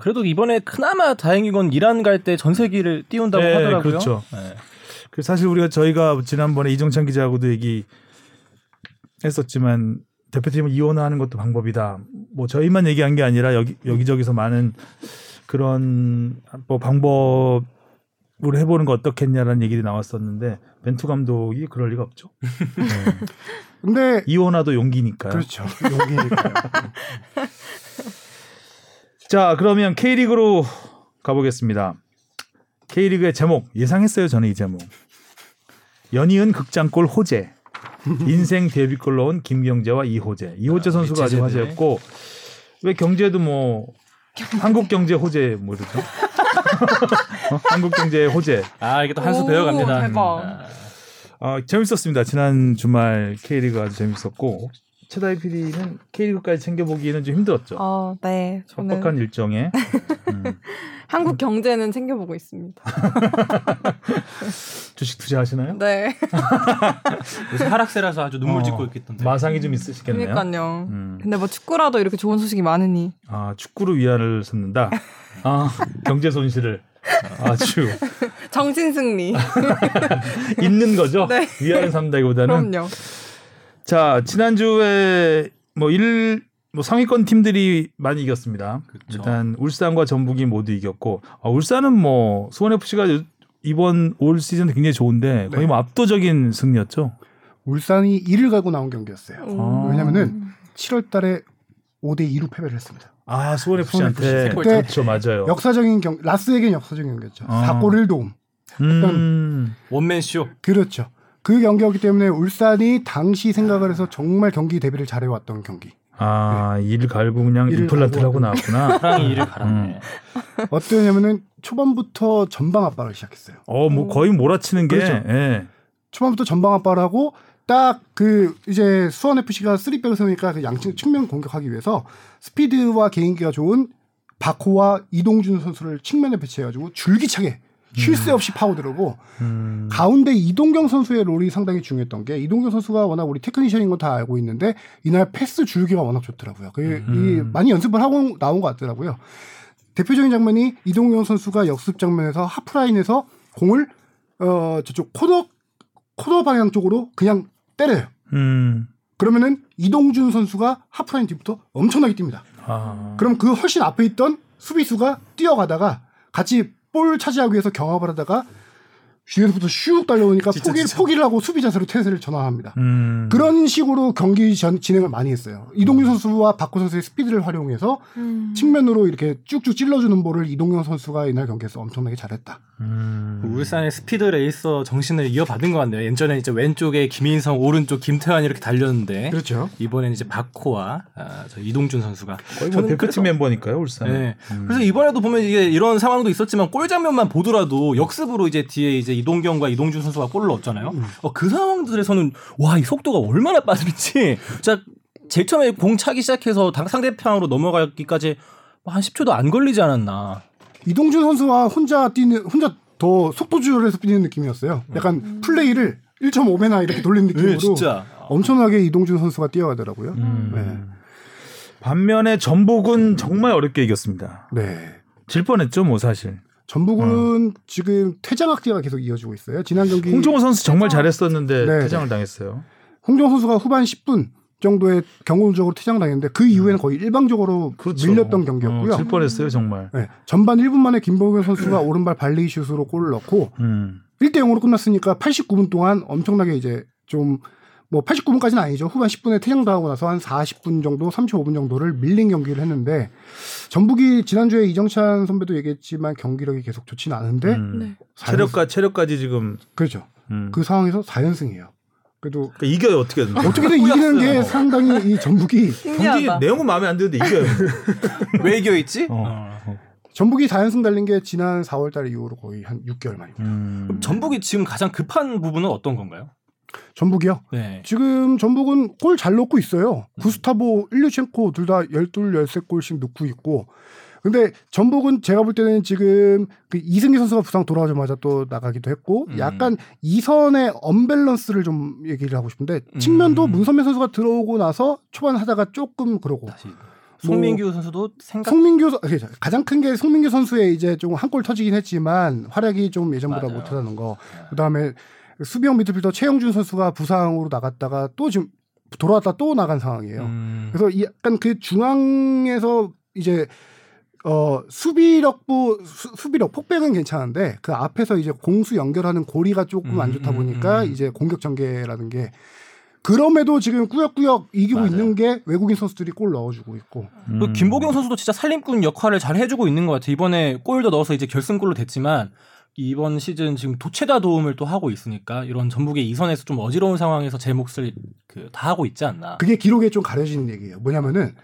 그래도 이번에 그나마 다행인 건 이란 갈 때 전세기를 띄운다고 네, 하더라고요. 그렇죠. 네. 사실 저희가 지난번에 이정찬 기자하고도 얘기했었지만 대표팀을 이원화하는 것도 방법이다. 뭐 저희만 얘기한 게 아니라 여기저기서 많은 그런 뭐 방법으로 해보는 거 어떻겠냐라는 얘기도 나왔었는데 벤투 감독이 그럴 리가 없죠. 네. 근데 이원화도 용기니까요. 그렇죠. 용기니까요. 자, 그러면 K리그로 가보겠습니다. K리그의 제목 예상했어요. 저는 이 제목. 연이은 극장골 호재. 인생 데뷔골 넣은 김경재와 이호재. 이호재 선수가 아주 화제였고 왜 경제도 뭐 한국 경제 호재 뭐 이러죠. 한국 경제 호재. 아 이게 또 한 수 배워갑니다. 대박. 재밌었습니다. 지난 주말 K리그 아주 재밌었고 최다희 PD는 K리그까지 챙겨보기에는 좀 힘들었죠. 네. 빡빡한 일정에. 한국 경제는 챙겨보고 있습니다. 주식 투자하시나요? 네. 요새 하락세라서 아주 눈물 짓고 있겠던데. 마상이 좀 있으시겠네요. 그러니까요. 근데 뭐 축구라도 이렇게 좋은 소식이 많으니. 축구로 위안을 삼는다. 경제 손실을. 아주. 정신 승리. 있는 거죠? 네. 위안을 삼다기보다는. 그럼요. 자, 지난주에 상위권 팀들이 많이 이겼습니다. 그렇죠. 일단 울산과 전북이 모두 이겼고 울산은 뭐 수원FC가 이번 올 시즌 굉장히 좋은데 거의 뭐 압도적인 승리였죠. 울산이 1을 가고 나온 경기였어요. 왜냐면은 7월 달에 5대2로 패배를 했습니다. 수원FC한테. 그렇죠, 맞아요. 역사적인 경기, 라스에겐 역사적인 경기였죠. 4골 1도움. 원맨쇼. 그렇죠. 그 경기였기 때문에 울산이 당시 생각을 해서 정말 경기 대비를 잘해왔던 경기. 이를 갈고 그냥 임플란트를 하고 나왔구나. 사랑이 이를 갈았네. 어떠냐면은 초반부터 전방 압박을 시작했어요. 뭐 거의 몰아치는 게. 그렇죠. 예. 초반부터 전방 압박을 하고 딱 그 이제 수원 FC가 3백을 세우니까 그 양측 측면 공격하기 위해서 스피드와 개인기가 좋은 박호와 이동준 선수를 측면에 배치해가지고 줄기차게. 쉴 새 없이 파고들어오고 가운데 이동경 선수의 롤이 상당히 중요했던 게 이동경 선수가 워낙 우리 테크니션인 건 다 알고 있는데 이날 패스 줄기가 워낙 좋더라고요. 많이 연습을 하고 나온 것 같더라고요. 대표적인 장면이 이동경 선수가 역습 장면에서 하프라인에서 공을 저쪽 코너 방향 쪽으로 그냥 때려요. 그러면은 이동준 선수가 하프라인 뒤부터 엄청나게 뜁니다. 그럼 그 훨씬 앞에 있던 수비수가 뛰어가다가 같이 볼 차지하기 위해서 경합을 하다가 뒤에서부터 슉 달려오니까 포기를 하고 수비 자세로 태세를 전환합니다. 그런 식으로 경기 진행을 많이 했어요. 이동윤 선수와 박구 선수의 스피드를 활용해서 측면으로 이렇게 쭉쭉 찔러주는 볼을 이동윤 선수가 이날 경기에서 엄청나게 잘했다. 울산의 스피드 레이서 정신을 이어받은 것 같네요. 예전에 이제 왼쪽에 김인성, 오른쪽 김태환 이렇게 달렸는데 그렇죠. 이번에는 이제 박호와 이동준 선수가 거의 뭐 대표팀 멤버니까요, 울산. 네. 그래서 이번에도 보면 이게 이런 상황도 있었지만 골 장면만 보더라도 역습으로 이제 뒤에 이제 이동경과 이동준 선수가 골을 넣었잖아요. 그 상황들에서는 와, 이 속도가 얼마나 빠른지. 진짜 제일 처음에 공 차기 시작해서 상대편으로 넘어가기까지 한 10초도 안 걸리지 않았나. 이동준 선수가 혼자 더 속도 조절해서 뛰는 느낌이었어요. 약간 플레이를 1.5배나 이렇게 돌리는 느낌으로 네, 진짜. 엄청나게 이동준 선수가 뛰어가더라고요. 네. 반면에 전북은 정말 어렵게 이겼습니다. 네. 질 뻔했죠, 뭐 사실. 전북은 지금 퇴장 악재가 계속 이어지고 있어요. 지난 경기 홍종호 선수 정말 잘했었는데 네. 퇴장을 당했어요. 홍종호 선수가 후반 10분 정도에 경고적으로 퇴장을 당했는데 그 이후에는 거의 일방적으로 그렇죠. 밀렸던 경기였고요. 질 뻔했어요 정말. 네. 전반 1분 만에 김보경 선수가 오른발 발레이 슛으로 골을 넣고 1대0으로 끝났으니까 89분 동안 엄청나게 이제 좀 뭐 89분까지는 아니죠. 후반 10분에 퇴장당하고 나서 한 40분 정도, 35분 정도를 밀린 경기를 했는데 전북이 지난주에 이정찬 선배도 얘기했지만 경기력이 계속 좋지는 않은데 네. 체력까지 지금 그렇죠. 그 상황에서 4연승이에요. 그래도 그러니까 이겨요 어떻게든. 어떻게든 이기는 게 상당히 이 전북이 경기 내용은 마음에 안 드는데 이겨요. 왜 이겨 있지? 전북이 4연승 달린 게 지난 4월달 이후로 거의 한 6개월 만입니다. 그럼 전북이 지금 가장 급한 부분은 어떤 건가요? 전북이요? 네. 지금 전북은 골 잘 넣고 있어요. 구스타보, 일류첸코 둘 다 12, 13골씩 넣고 있고. 근데 전북은 제가 볼 때는 지금 그 이승기 선수가 부상 돌아오자마자 또 나가기도 했고 약간 2선의 언밸런스를 좀 얘기를 하고 싶은데 측면도 문선민 선수가 들어오고 나서 초반 하다가 조금 그러고 다시. 송민규 선수도 생각 가장 큰 게 송민규 선수의 이제 좀 한 골 터지긴 했지만 활약이 좀 예전보다 맞아요. 못하다는 거. 그다음에 수비형 미드필더 최영준 선수가 부상으로 나갔다가 또 지금 돌아왔다 또 나간 상황이에요. 그래서 약간 그 중앙에서 이제 수비력 폭백은 괜찮은데 그 앞에서 이제 공수 연결하는 고리가 조금 안 좋다 보니까 이제 공격 전개라는 게 그럼에도 지금 꾸역꾸역 이기고 맞아요. 있는 게 외국인 선수들이 골 넣어주고 있고 김보경 선수도 진짜 살림꾼 역할을 잘 해주고 있는 것 같아요. 이번에 골도 넣어서 이제 결승골로 됐지만 이번 시즌 지금 도체다 도움을 또 하고 있으니까 이런 전북의 2선에서 좀 어지러운 상황에서 제 몫을 다 하고 있지 않나. 그게 기록에 좀 가려지는 얘기예요. 뭐냐면은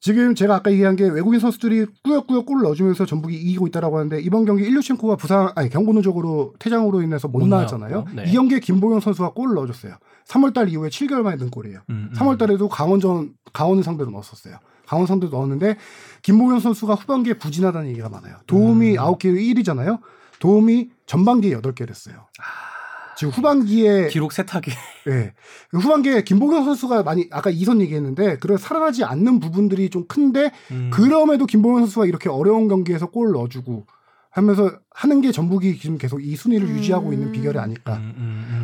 지금 제가 아까 얘기한 게 외국인 선수들이 꾸역꾸역 골을 넣어주면서 전북이 이기고 있다라고 하는데 이번 경기 일류첸코가 부상 아니 경고누적으로 퇴장으로 인해서 못 나왔잖아요. 네. 이 경기에 김보경 선수가 골을 넣어줬어요. 3월달 이후에 7개월 만에 넣은 골이에요. 3월달에도 강원을 상대로 넣었었어요. 강원 상대로 넣었는데 김보경 선수가 후반기에 부진하다는 얘기가 많아요. 도움이 9개로 1위잖아요. 도움이 전반기에 8개를 했어요. 지금 후반기에 기록 세탁이. 네. 후반기에 김보경 선수가 많이 아까 2선 얘기했는데 그런 살아나지 않는 부분들이 좀 큰데 그럼에도 김보경 선수가 이렇게 어려운 경기에서 골을 넣어주고 하면서 하는 게 전북이 지금 계속 이 순위를 유지하고 있는 비결이 아닐까.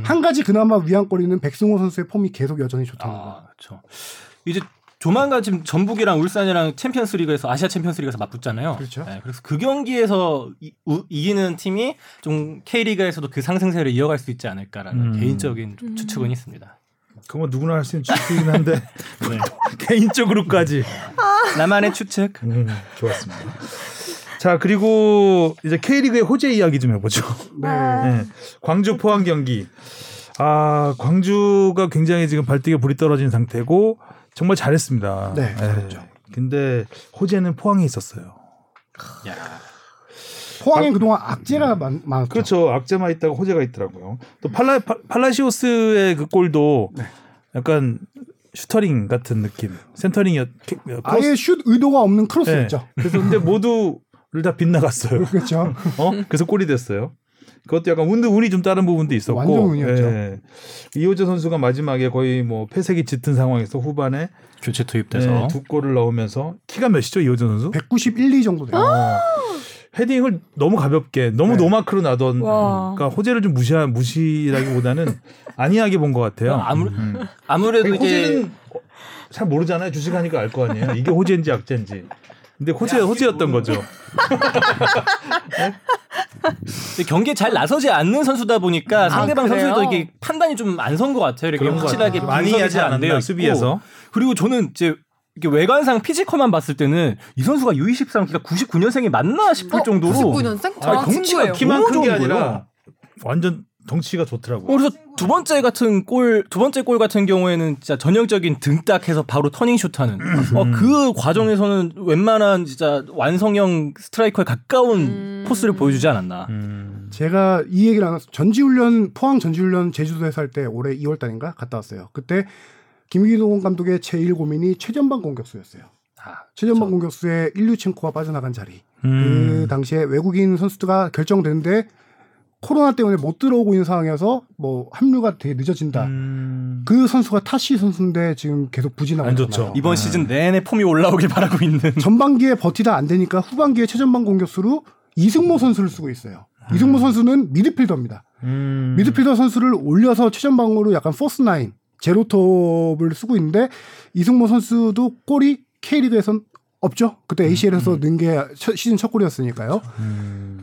한 가지 그나마 위안거리는 백승호 선수의 폼이 계속 여전히 좋다는 거. 그렇죠. 이제 조만간 지금 전북이랑 울산이랑 챔피언스리그에서 아시아 챔피언스리그에서 맞붙잖아요. 그렇죠. 네, 그래서 그 경기에서 이기는 팀이 좀 K리그에서도 그 상승세를 이어갈 수 있지 않을까라는 개인적인 추측은 있습니다. 그건 누구나 할 수 있는 추측이긴 한데 네. 개인적으로까지 나만의 추측. 좋았습니다. 자 그리고 이제 K리그의 호재 이야기 좀 해보죠. 네. 네. 광주 포항 경기. 아 광주가 굉장히 지금 발등에 불이 떨어진 상태고. 정말 잘했습니다. 네, 잘했죠. 근데 호재는 포항에 있었어요. 야. 포항에 그동안 악재가 많았죠. 그렇죠. 악재만 있다가 호재가 있더라고요. 또 팔라시오스의 그 골도 네. 약간 슈터링 같은 느낌. 센터링이었. 아예 슛 의도가 없는 크로스였죠. 네. 그래서 근데 모두를 다 빗나갔어요. 그렇죠. 그래서 골이 됐어요. 그것도 약간 운이 좀 다른 부분도 있었고 완전 운이었죠. 예. 이호재 선수가 마지막에 거의 뭐 폐색이 짙은 상황에서 후반에 교체 투입돼서 예, 2골을 넣으면서 키가 몇이죠 이호재 선수? 191, 2 정도 돼요. 헤딩을 너무 가볍게 너무 네. 노마크로 놔던 그러니까 호재를 좀 무시라기보다는 안이하게 본 것 같아요. 아무래도 호재는 잘 모르잖아요. 주식하니까 알 거 아니에요. 이게 호재인지 악재인지. 근데 호재였던 거죠. 네? 경기에 잘 나서지 않는 선수다 보니까 상대방 선수들도 이게 판단이 좀 안 선 것 같아요. 이렇게 확실하게 많이 하지 않네요 수비에서. 그리고 저는 이제 이게 외관상 피지컬만 봤을 때는 이 선수가 U23 키가 99년생이 맞나 싶을 정도로 99년생? 저랑 친구예요. 키만 큰 게 아니라 완전 덩치가 좋더라고요. 그래서 두 번째 골 같은 경우에는 진짜 전형적인 등딱해서 바로 터닝 슛하는 그 과정에서는 웬만한 진짜 완성형 스트라이커에 가까운 포스를 보여주지 않았나. 제가 이 얘기를 안 해서 포항 전지훈련 제주도에서 할 때 올해 2월달인가 갔다 왔어요. 그때 김기동 감독의 제일 고민이 최전방 공격수였어요. 최전방 공격수의 일류첸코가 빠져나간 자리. 그 당시에 외국인 선수가 결정되는데. 코로나 때문에 못 들어오고 있는 상황에서 뭐 합류가 되게 늦어진다. 그 선수가 타시 선수인데 지금 계속 부진하고 안 좋죠. 이번 시즌 내내 폼이 올라오길 바라고 있는. 전반기에 버티다 안 되니까 후반기에 최전방 공격수로 이승모 선수를 쓰고 있어요. 이승모 선수는 미드필더입니다. 미드필더 선수를 올려서 최전방으로 약간 포스나인, 제로톱을 쓰고 있는데 이승모 선수도 골이 K리그에선 없죠. 그때 ACL에서 넣은 게 시즌 첫 골이었으니까요.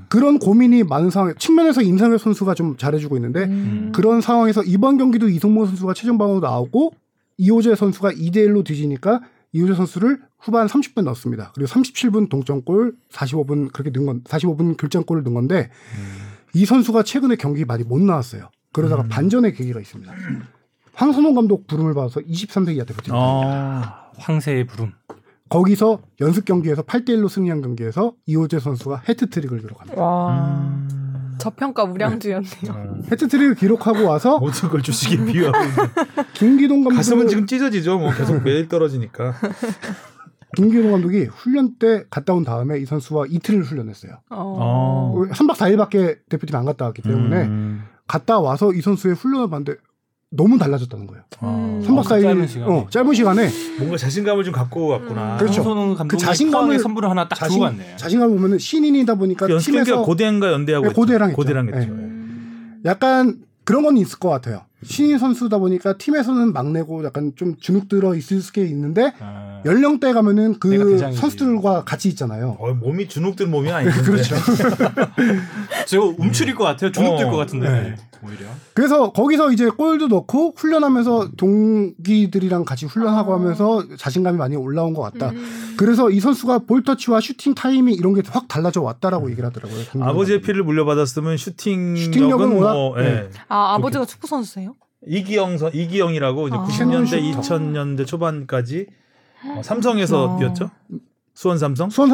그런 고민이 많은 상황 측면에서 임상혁 선수가 좀 잘해주고 있는데 그런 상황에서 이번 경기도 이승모 선수가 최전방으로 나오고 이호재 선수가 2대1로 뒤지니까 이호재 선수를 후반 30분 넣었습니다. 그리고 37분 동점골, 45분 그렇게 넣은 건 45분 결정골을 넣은 건데 이 선수가 최근에 경기 많이 못 나왔어요. 그러다가 반전의 계기가 있습니다. 황선홍 감독 부름을 받아서 23세 이하 대표팀. 황새의 부름. 거기서 연습 경기에서 8대1로 승리한 경기에서 이호재 선수가 해트트릭을 기록합니다. 저평가 우량주였네요. 해트트릭을 기록하고 와서 모든 걸 주식에 비유하고 김기동 감독 가슴은 지금 찢어지죠. 뭐 계속 매일 떨어지니까. 김기동 감독이 훈련 때 갔다 온 다음에 이 선수와 이틀을 훈련했어요. 3박 4일밖에 대표팀 안 갔다 왔기 때문에 갔다 와서 이 선수의 훈련을 봤는데 너무 달라졌다는 거예요. 3박 4일 짧은 시간에 뭔가 자신감을 좀 갖고 왔구나. 그렇죠. 그 자신감을 선물을 하나 딱 주고 왔네요. 자신감을 보면은 신인이다 보니까 팀에서 고대한가 연대하고 고대랑 했죠. 약간 그런 건 있을 것 같아요. 신인 선수다 보니까 팀에서는 막내고 약간 좀 주눅 들어 있을 게 있는데 연령대 가면은 그 선수들과 같이 있잖아요. 몸이 주눅든 몸이 아닌데. 그렇죠. 제가 움츠릴 것 같아요. 주눅들 것 같은데. 네. 오히려. 그래서 거기서 이제 골도 넣고 훈련하면서 동기들이랑 같이 훈련하고 하면서 자신감이 많이 올라온 것 같다. 그래서 이 선수가 볼터치와 슈팅 타이밍 이런 게 확 달라져 왔다라고 얘기를 하더라고요. 아버지의 피를 물려받았으면 슈팅력은 워낙 네. 아버지가 축구 선수세요? 이기영이라고 이제 90년대 2000년대 초반까지 삼성에서 뛰었죠. 수원 삼성에서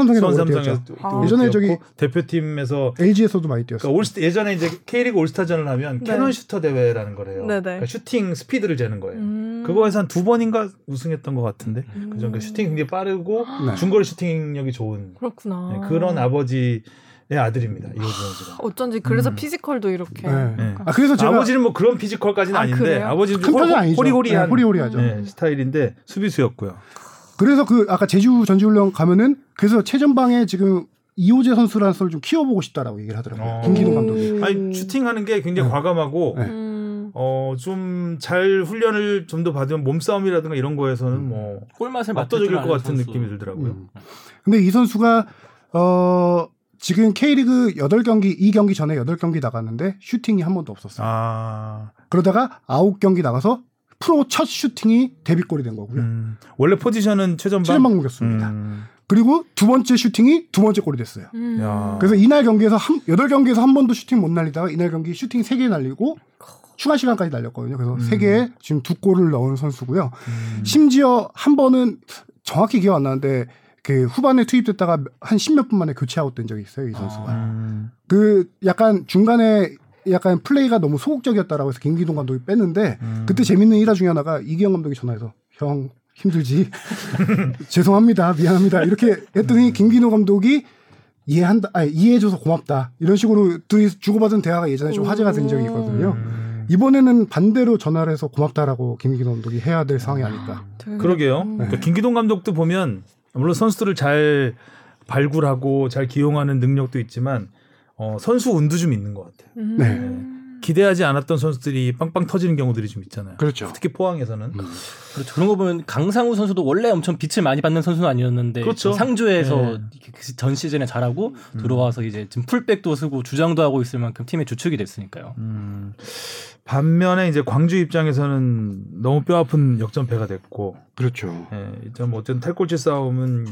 예전에 저기 대표팀에서 LG에서도 많이 뛰었어요. 그러니까 예전에 이제 K리그 올스타전을 하면 캐논 슈터 대회라는 거래요. 그러니까 슈팅 스피드를 재는 거예요. 그거에서 한 2번인가 우승했던 것 같은데. 그러니까 슈팅 굉장히 빠르고 중거리 슈팅력이 좋은 그런 아버지의 아들입니다. 이호재 선수가. 어쩐지 그래서 피지컬도 이렇게. 네. 그래서 제가 아버지는 뭐 그런 피지컬까지는 아닌데 그래요? 아버지는 호리호리한 스타일인데 수비수였고요. 그래서 아까 제주 전지훈련 가면은 그래서 최전방에 지금 이호재 선수라는 선수를 좀 키워보고 싶다라고 얘기를 하더라고요. 김기동 감독이. 아니, 슈팅하는 게 굉장히 과감하고, 좀 잘 훈련을 좀 더 받으면 몸싸움이라든가 이런 거에서는 뭐, 골맛을 압도적일 것 같은 선수. 느낌이 들더라고요. 근데 이 선수가, 지금 K리그 8경기, 2경기 전에 8경기 나갔는데 슈팅이 한 번도 없었어요. 그러다가 9경기 나가서 프로 첫 슈팅이 데뷔골이 된 거고요. 원래 포지션은 최전방 공격수입니다. 그리고 두 번째 슈팅이 두 번째 골이 됐어요. 그래서 이날 경기에서 8경기에서 한 번도 슈팅 못 날리다가 이날 경기 슈팅 3개 날리고 추가 시간까지 날렸거든요. 그래서 3개에 지금 2골을 넣은 선수고요. 심지어 한 번은 정확히 기억 안 나는데 그 후반에 투입됐다가 한 10몇 분 만에 교체 아웃된 적이 있어요. 이 선수가. 그 약간 중간에 약간 플레이가 너무 소극적이었다라고 해서 김기동 감독이 뺐는데 그때 재밌는 일화 중에 하나가 이기영 감독이 전화해서 형 힘들지 죄송합니다 미안합니다 이렇게 했더니 김기동 감독이 이해해줘서 고맙다 이런 식으로 둘이 주고받은 대화가 예전에 좀 화제가 된 적이 있거든요. 이번에는 반대로 전화를 해서 고맙다라고 김기동 감독이 해야 될 상황이 아닐까. 그러게요. 그러니까 김기동 감독도 보면 물론 선수들을 잘 발굴하고 잘 기용하는 능력도 있지만 선수 운도 좀 있는 것 같아요. 기대하지 않았던 선수들이 빵빵 터지는 경우들이 좀 있잖아요. 그렇죠. 특히 포항에서는. 그렇죠. 그런 거 보면 강상우 선수도 원래 엄청 빛을 많이 받는 선수는 아니었는데 그렇죠. 상주에서 전 시즌에 잘하고 들어와서 이제 지금 풀백도 쓰고 주장도 하고 있을 만큼 팀의 주축이 됐으니까요. 반면에 이제 광주 입장에서는 너무 뼈아픈 역전패가 됐고. 그렇죠. 일단 뭐 어쨌든 탈골치 싸움은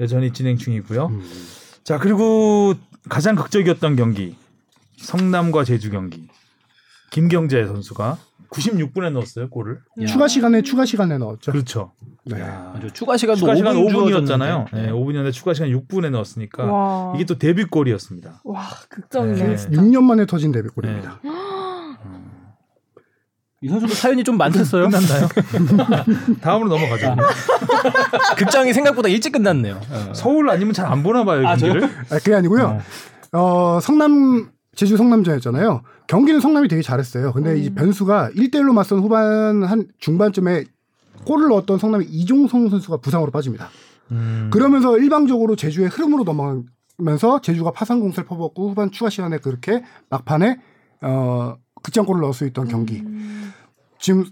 여전히 진행 중이고요. 자 그리고 가장 극적이었던 경기 성남과 제주 경기 김경재 선수가 96분에 넣었어요 골을. 추가 시간에 넣었죠. 그렇죠. 추가 시간 5분이었잖아요. 5분이었는데 추가 시간 6분에 넣었으니까 와. 이게 또 데뷔골이었습니다. 와 극적이네. 6년 만에 터진 데뷔골입니다. 이 선수도 사연이 좀 많았어요. 끝났나요? 다음으로 넘어가죠. 극장이 생각보다 일찍 끝났네요. 서울 아니면 잘 안 보나 봐요. 경기를? 그게 아니고요. 성남 제주 성남전이었잖아요. 경기는 성남이 되게 잘했어요. 근데 이 변수가 1대1로 맞선 후반 한 중반쯤에 골을 넣었던 성남의 이종성 선수가 부상으로 빠집니다. 그러면서 일방적으로 제주의 흐름으로 넘어가면서 제주가 파상 공세를 퍼붓고 후반 추가 시간에 그렇게 막판에 극장골을 넣을 수 있던 경기. 지금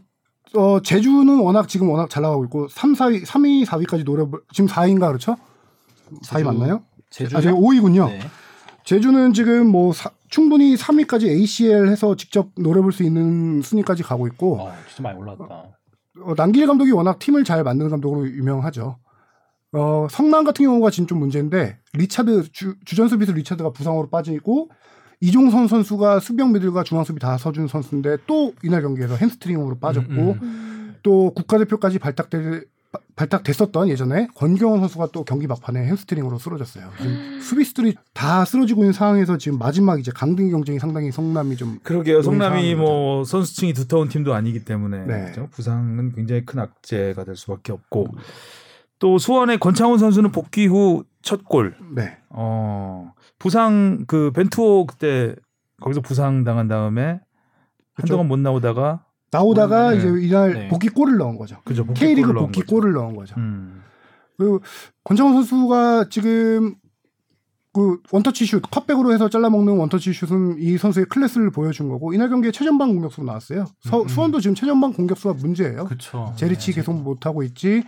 제주는 워낙 잘 나가고 있고 3위, 4위까지 노려볼 지금 4위인가 그렇죠? 제주, 4위 맞나요? 제주 5위군요. 네. 제주는 지금 뭐 충분히 3위까지 ACL 해서 직접 노려볼 수 있는 순위까지 가고 있고. 진짜 많이 올랐다. 남길 감독이 워낙 팀을 잘 만드는 감독으로 유명하죠. 성남 같은 경우가 지금 좀 문제인데 리차드 주전 수비수 리차드가 부상으로 빠지고 이종선 선수가 수비형 미들과 중앙수비 다 서준 선수인데 또 이날 경기에서 햄스트링으로 빠졌고 또 국가대표까지 발탁됐었던 예전에 권경원 선수가 또 경기 막판에 햄스트링으로 쓰러졌어요. 지금 수비수들이 다 쓰러지고 있는 상황에서 지금 마지막 이제 강등 경쟁이 상당히 성남이 좀 그러게요. 성남이 뭐 선수층이 두터운 팀도 아니기 때문에 네. 그렇죠? 부상은 굉장히 큰 악재가 될 수밖에 없고 또 수원의 권창훈 선수는 복귀 후 첫 골. 네. 부상 그 벤투호 그때 거기서 부상 당한 다음에 그렇죠. 한동안 못 나오다가 이제 이날 네. 복귀골을 넣은 거죠. 그죠. K리그 복귀골을 넣은 거죠. 그리고 권창훈 선수가 지금 그 원터치 슛 컷백으로 해서 잘라먹는 원터치 슛은 이 선수의 클래스를 보여준 거고 이날 경기에 최전방 공격수로 나왔어요. 수원도 지금 최전방 공격수가 문제예요. 그렇죠. 제리치 네. 계속 못하고 있지.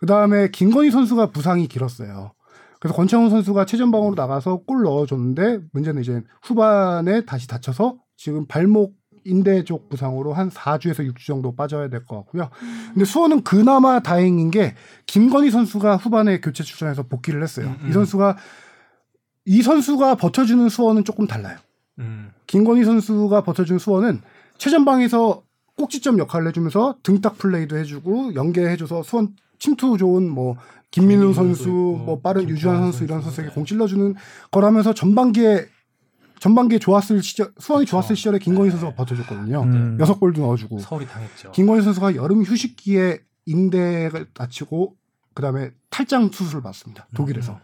그다음에 김건희 선수가 부상이 길었어요. 그래서 권창훈 선수가 최전방으로 나가서 골 넣어줬는데 문제는 이제 후반에 다시 다쳐서 지금 발목 인대 쪽 부상으로 한 4주에서 6주 정도 빠져야 될 것 같고요. 근데 수원은 그나마 다행인 게 김건희 선수가 후반에 교체 출전해서 복귀를 했어요. 이 선수가 버텨주는 수원은 조금 달라요. 김건희 선수가 버텨준 수원은 최전방에서 꼭지점 역할을 해주면서 등딱 플레이도 해주고 연계해줘서 수원 침투 좋은 뭐 김민우 선수, 뭐 빠른 유주환 선수 이런 선수에게 네. 공 찔러주는 거라면서 전반기에 좋았을 시절, 수원이 그렇죠. 좋았을 시절에 김건희 선수가 버텨줬거든요. 6골도 넣어주고. 서울이 당했죠. 김건희 선수가 여름 휴식기에 인대를 다치고 그다음에 탈장 수술을 받습니다. 독일에서.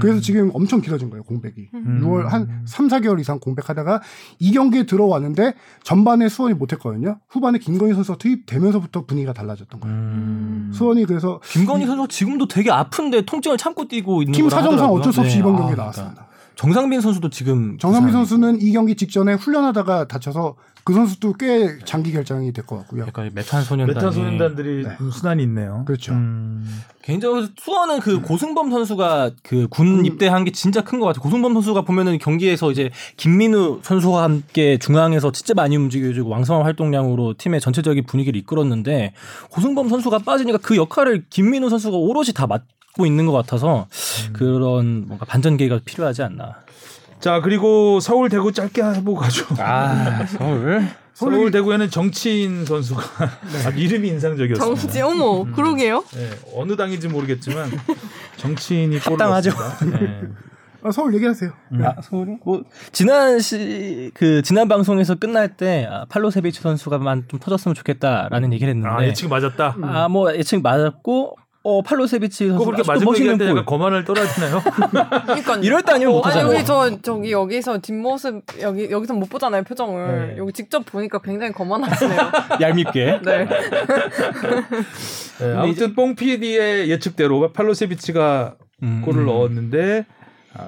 그래서 지금 엄청 길어진 거예요. 공백이. 6월 한 3, 4개월 이상 공백하다가 이 경기에 들어왔는데 전반에 수원이 못했거든요. 후반에 김건희 선수가 투입되면서부터 분위기가 달라졌던 거예요. 수원이 그래서 김건희 선수가 지금도 되게 아픈데 통증을 참고 뛰고 있는 팀 사정상 어쩔 수 없이 네. 이번 경기에 나왔습니다. 그러니까. 정상빈 선수도 지금 선수는 이 경기 직전에 훈련하다가 다쳐서 그 선수도 꽤 장기 결장이 될 것 같고요. 그러니까 메탄소년단들이 네. 순환이 있네요. 그렇죠. 개인적으로 수원은 그 고승범 선수가 그 군 입대한 게 진짜 큰 것 같아요. 고승범 선수가 보면은 경기에서 이제 김민우 선수와 함께 중앙에서 진짜 많이 움직여주고 왕성한 활동량으로 팀의 전체적인 분위기를 이끌었는데 고승범 선수가 빠지니까 그 역할을 김민우 선수가 오롯이 다 맡고 있는 것 같아서 그런 뭔가 반전기가 필요하지 않나. 자 그리고 서울 대구 짧게 해보고 가죠. 아 서울 대구에는 정치인 선수가 네. 이름이 인상적이었습니다. 정치 어머 그러게요. 네, 어느 당인지 모르겠지만 정치인이 합당하죠. 네. 아, 서울 얘기하세요. 아, 서울이? 뭐 지난 방송에서 끝날 때 팔로세비치 선수가만 좀 터졌으면 좋겠다라는 얘기를 했는데 예측 맞았다. 예측 맞았고. 팔로세비치 선수 그렇게 마지막 얘기할 때 약간 거만을 떨어지나요? 그러니까 이럴 때 아니면 못하잖아요. 여기 여기서 뒷모습 여기서 못 보잖아요 표정을. 네. 여기 직접 보니까 굉장히 거만하시네요. 얄밉게. 네. 네 아무튼 뽕 PD의 예측대로 팔로세비치가 골을 넣었는데.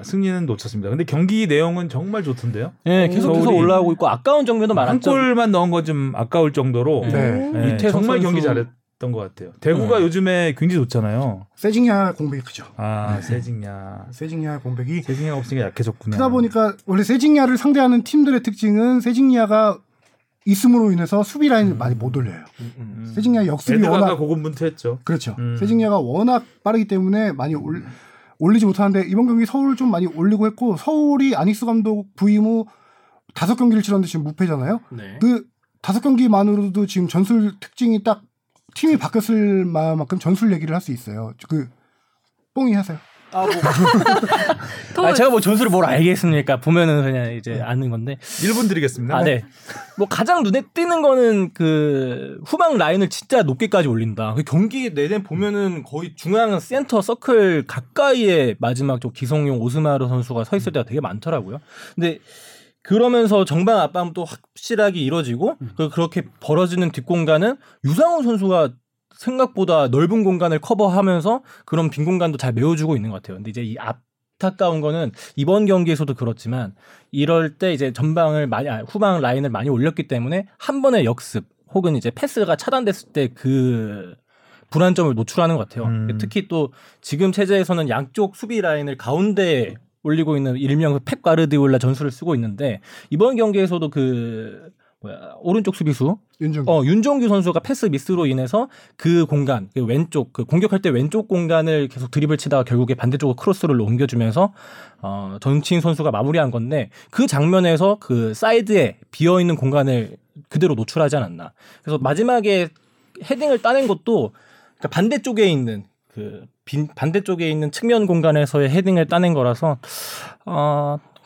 승리는 놓쳤습니다. 근데 경기 내용은 정말 좋던데요. 네, 계속해서 올라오고 있고 아까운 장면도 많았죠. 한 골만 넣은 건 좀 아까울 정도로 네. 네. 정말 선수. 경기 잘했. 던 것 같아요. 대구가 요즘에 굉장히 좋잖아요. 세징야 공백이 크죠. 아, 네. 세징야 공백이 세징야 없으니까 약해졌구나. 그러다 보니까 원래 세징야를 상대하는 팀들의 특징은 세징야가 있음으로 인해서 수비 라인을 많이 못 올려요. 세징야 역수비 워낙 고군분투했죠. 그렇죠. 세징야가 워낙 빠르기 때문에 많이 올리지 못하는데 이번 경기 서울 좀 많이 올리고 했고 서울이 아닉스 감독 부임 후 5경기를 치렀는데 지금 무패잖아요. 네. 그 5경기만으로도 지금 전술 특징이 딱 팀이 바뀌었을 만큼 전술 얘기를 할 수 있어요. 그 뽕이 하세요. 제가 뭐 전술을 뭘 알겠습니까? 보면은 그냥 이제 아는 건데. 1분 드리겠습니다. 네. 뭐 가장 눈에 띄는 거는 그 후방 라인을 진짜 높게까지 올린다. 그 경기 내내 보면은 거의 중앙 센터 서클 가까이에 마지막 저 기성용 오스마르 선수가 서 있을 때가 되게 많더라고요. 근데 그러면서 정방 압박도 확실하게 이뤄지고 그렇게 벌어지는 뒷공간은 유상훈 선수가 생각보다 넓은 공간을 커버하면서 그런 빈 공간도 잘 메워주고 있는 것 같아요. 근데 이제 이 안타까운 거는 이번 경기에서도 그렇지만 이럴 때 이제 후방 라인을 많이 올렸기 때문에 한 번의 역습 혹은 이제 패스가 차단됐을 때 그 불안점을 노출하는 것 같아요. 특히 또 지금 체제에서는 양쪽 수비 라인을 가운데에 올리고 있는 일명 펩 가르디올라 전술을 쓰고 있는데 이번 경기에서도 그 오른쪽 수비수 윤종규. 윤종규 선수가 패스 미스로 인해서 그 공간, 그 왼쪽, 그 공격할 때 왼쪽 공간을 계속 드리블 치다가 결국에 반대쪽으로 크로스를 옮겨주면서 정치인 선수가 마무리한 건데, 그 장면에서 그 사이드에 비어있는 공간을 그대로 노출하지 않았나. 그래서 마지막에 헤딩을 따낸 것도, 그러니까 반대쪽에 있는 그 반대쪽에 있는 측면 공간에서의 헤딩을 따낸 거라서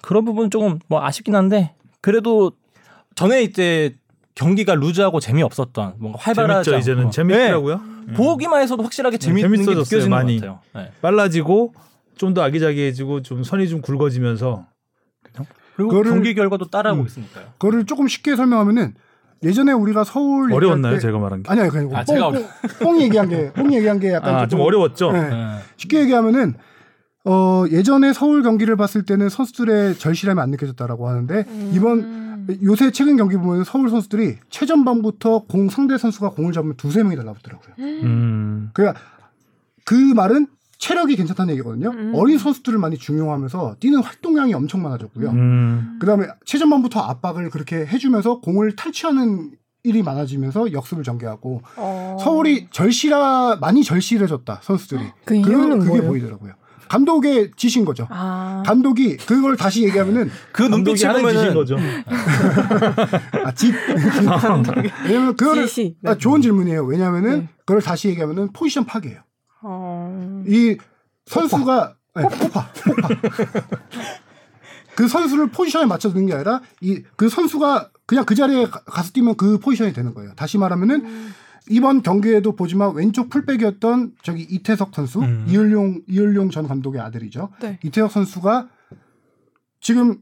그런 부분 조금 뭐 아쉽긴 한데, 그래도 전에 이제 경기가 루즈하고 재미없었던, 뭔가 활발하지 않고, 이제는 재밌더라고요. 네. 보기만 해서도 확실하게 재밌는 게 느껴지는 많이. 것 같아요. 네. 빨라지고 좀 더 아기자기해지고 좀 선이 좀 굵어지면서, 그리고 그거를, 경기 결과도 따라하고 있으니까요. 그거를 조금 쉽게 설명하면은, 예전에 우리가 서울 어려웠나요? 제가 말한 게 아니요, 그냥 뽕이 얘기한 게 약간 좀 어려웠죠. 네. 쉽게 얘기하면은 예전에 서울 경기를 봤을 때는 선수들의 절실함이 안 느껴졌다라고 하는데, 이번 요새 최근 경기 보면 서울 선수들이 최전방부터 상대 선수가 공을 잡으면 두세 명이 달라붙더라고요. 그러니까 그 말은 체력이 괜찮다는 얘기거든요. 어린 선수들을 많이 중용하면서 뛰는 활동량이 엄청 많아졌고요. 그다음에 최전방부터 압박을 그렇게 해주면서 공을 탈취하는 일이 많아지면서 역습을 전개하고, 서울이 많이 절실해졌다, 선수들이. 그 이유는 그게 보이더라고요. 감독의 짓인 거죠. 감독이 그걸 다시 얘기하면은 그 눈빛을 보면은 짓인 거죠. 짓. 왜냐면 그거를 좋은 질문이에요. 왜냐면은 그걸 다시 얘기하면은 포지션 파괴예요. 이 선수가 그 선수를 포지션에 맞춰주는 게 아니라 그 선수가 그냥 그 자리에 가서 뛰면 그 포지션이 되는 거예요. 다시 말하면은 이번 경기에도 보지만 왼쪽 풀백이었던 저기 이태석 선수, 이을용 전 감독의 아들이죠. 네. 이태석 선수가 지금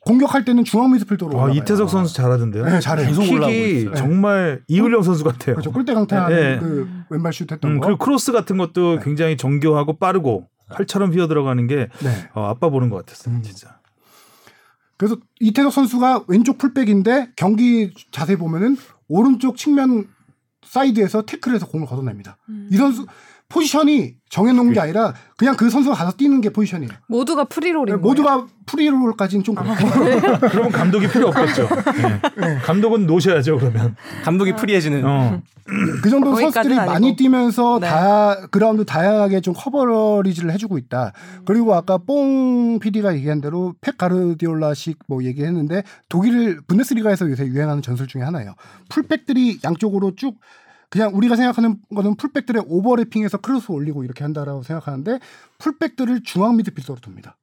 공격할 때는 중앙 미드필더로 올라가요. 이태석 선수 잘하던데요. 네, 잘해요. 킥이 정말 이을용 선수 같아요. 그렇죠. 골대 강타하는 그 왼발 슛 했던 거. 그리고 크로스 같은 것도 굉장히 정교하고 빠르고 팔처럼 휘어 들어가는 게 아빠 보는 것 같았어요. 진짜. 그래서 이태석 선수가 왼쪽 풀백인데 경기 자세히 보면은 오른쪽 측면 사이드에서 태클해서 공을 걷어냅니다. 이 선수 포지션이 정해놓은 게 아니라 그냥 그 선수가 가서 뛰는 게 포지션이에요. 모두가 프리롤인 거예요? 모두가 프리롤까지는 좀 그렇고. 그러면 감독이 필요 없겠죠. 네. 감독은 놓으셔야죠, 그러면. 감독이 프리해지는. 그 정도 선수들이 많이 뛰면서 그라운드 다양하게 좀 커버리지를 해주고 있다. 그리고 아까 뽕 PD가 얘기한 대로 펩 가르디올라식 뭐 얘기했는데, 독일 분데스리가에서 요새 유행하는 전술 중에 하나예요. 풀백들이 양쪽으로 쭉, 그냥 우리가 생각하는 거는 풀백들의 오버래핑에서 크로스 올리고 이렇게 한다라고 생각하는데, 풀백들을 중앙 미드필더로 둡니다.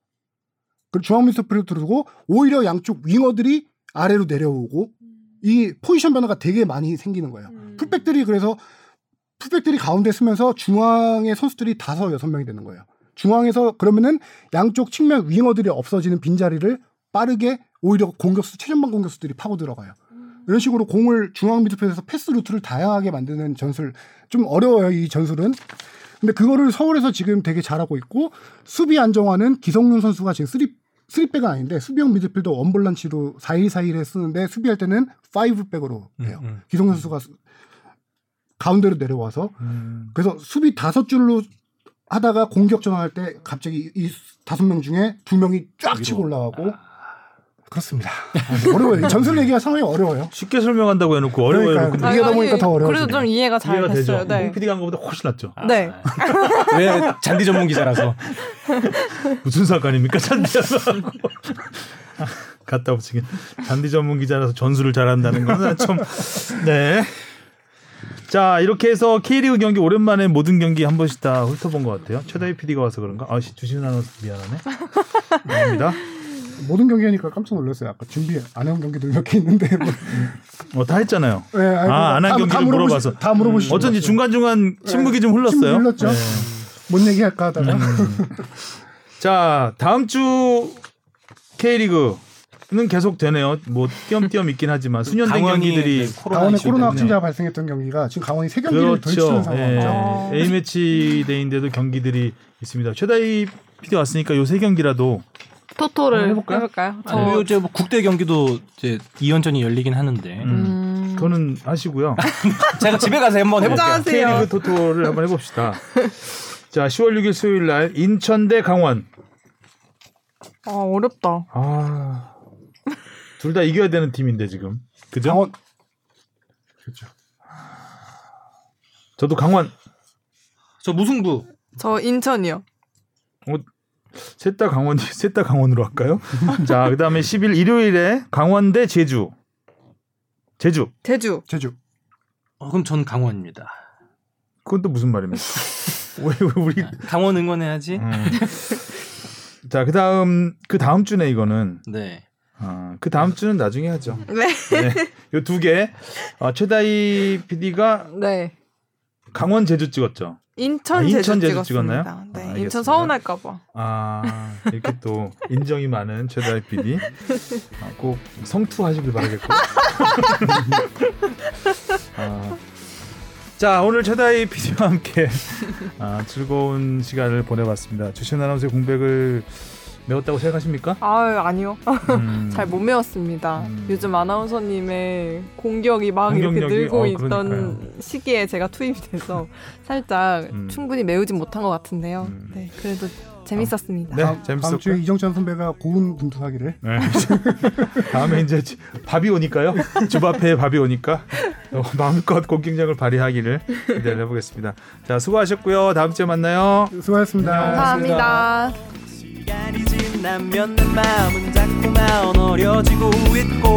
그리고 중앙 미드필더로 두고 오히려 양쪽 윙어들이 아래로 내려오고, 이 포지션 변화가 되게 많이 생기는 거예요. 풀백들이 가운데 쓰면서 중앙의 선수들이 5-6명이 되는 거예요. 중앙에서 그러면은 양쪽 측면 윙어들이 없어지는 빈자리를 빠르게 오히려 최전방 공격수들이 파고 들어가요. 이런 식으로 공을 중앙 미드필드에서 패스 루트를 다양하게 만드는 전술, 좀 어려워요, 이 전술은. 근데 그거를 서울에서 지금 되게 잘하고 있고, 수비 안정화는 기성윤 선수가 지금 3백은 아닌데 수비형 미드필더 원볼런치로 4-1-4-1에 쓰는데, 수비할 때는 5백으로 해요. 기성윤 선수가 가운데로 내려와서 그래서 수비 5줄로 하다가 공격 전환할 때 갑자기 이 5명 중에 2명이 쫙 치고 올라가고. 그렇습니다. 어려워요. 전술 얘기가 상당히 어려워요. 쉽게 설명한다고 해놓고 어려워요. 이해다 보니까 더 어려워요. 그래도 좀 이해가 잘 됐어요. 네. PD가 한 것보다 훨씬 낫죠. 네. 왜냐면 잔디 전문 기자라서. 무슨 상관입니까? 잔디라서. 갖다 붙이긴. 잔디 전문 기자라서 전술을 잘한다는 건 좀. 네. 자, 이렇게 해서 K리그 경기, 오랜만에 모든 경기 한 번씩 다 훑어본 것 같아요. 최다희 PD가 와서 그런가? 주시윤 아나운서 미안하네. 미안합니다. 모든 경기하니까 깜짝 놀랐어요. 아까 준비 안 해온 경기들 몇 개 있는데 다 했잖아요. 네, 안 한 경기를 물어봐서 다 물어보시죠. 어쩐지 중간중간 침묵이 좀 흘렀어요. 흘렀죠. 네. 뭔 얘기할까 하다가 자, 다음 주 K리그는 계속 되네요. 뭐 띄엄띄엄 있긴 하지만 수년된 경기들이 강원에 코로나 확진자가 발생했던 경기가 지금 강원이 3경기를 덜 치는 상황이죠. A매치 데이인데도 경기들이 있습니다. 최다희 PD 왔으니까 요 3경기라도 토토를 해볼까요? 그리고 이제 뭐 국대 경기도 이제 2연전이 열리긴 하는데 그거는 하시고요. 제가 집에 가서 한번 해볼게요. K리그 토토를 한번 해봅시다. 자, 10월 6일 수요일 날 인천 대 강원. 어렵다. 둘 다 이겨야 되는 팀인데 지금. 그죠? 강원. 그렇죠. 저도 강원. 저 무승부. 저 인천이요. 셋 다 강원, 셋 다 강원으로 할까요? 자, 그다음에 10일 일요일에 강원 대 제주. 제주. 제주. 그럼 전 강원입니다. 그건 또 무슨 말입니까? 왜 우리 강원 응원해야지. 자, 그 다음 주네 이거는. 네. 그 다음 주는 나중에 하죠. 네. 네. 요 두 개. 최다희 PD가 네. 강원 제주 찍었죠. 인천 제주 찍었나요? 네. 아, 인천 서운할까 봐. 아, 이렇게 또 인정이 많은 최다희 PD. 꼭 성투하시길 바라겠고. 자, 오늘 최다희 PD와 함께 즐거운 시간을 보내봤습니다. 주시윤 아나운서의 공백을 메웠다고 생각하십니까? 아니요. 잘 못 메웠습니다. 요즘 아나운서님의 공격이 막 이렇게 늘고 있던 그러니까요. 시기에 제가 투입돼서 살짝 충분히 메우진 못한 것 같은데요. 네, 그래도 재밌었습니다. 네, 다음 주에 이정찬 선배가 고운 분투하기를. 네. 다음에 이제 밥이 오니까요. 집 앞에 밥이 오니까 마음껏 공격력을 발휘하기를 기대해보겠습니다. 자, 수고하셨고요. 다음 주에 만나요. 수고하셨습니다. 감사합니다. 시간이 지나면 내 마음은 자꾸만 어려지고 있고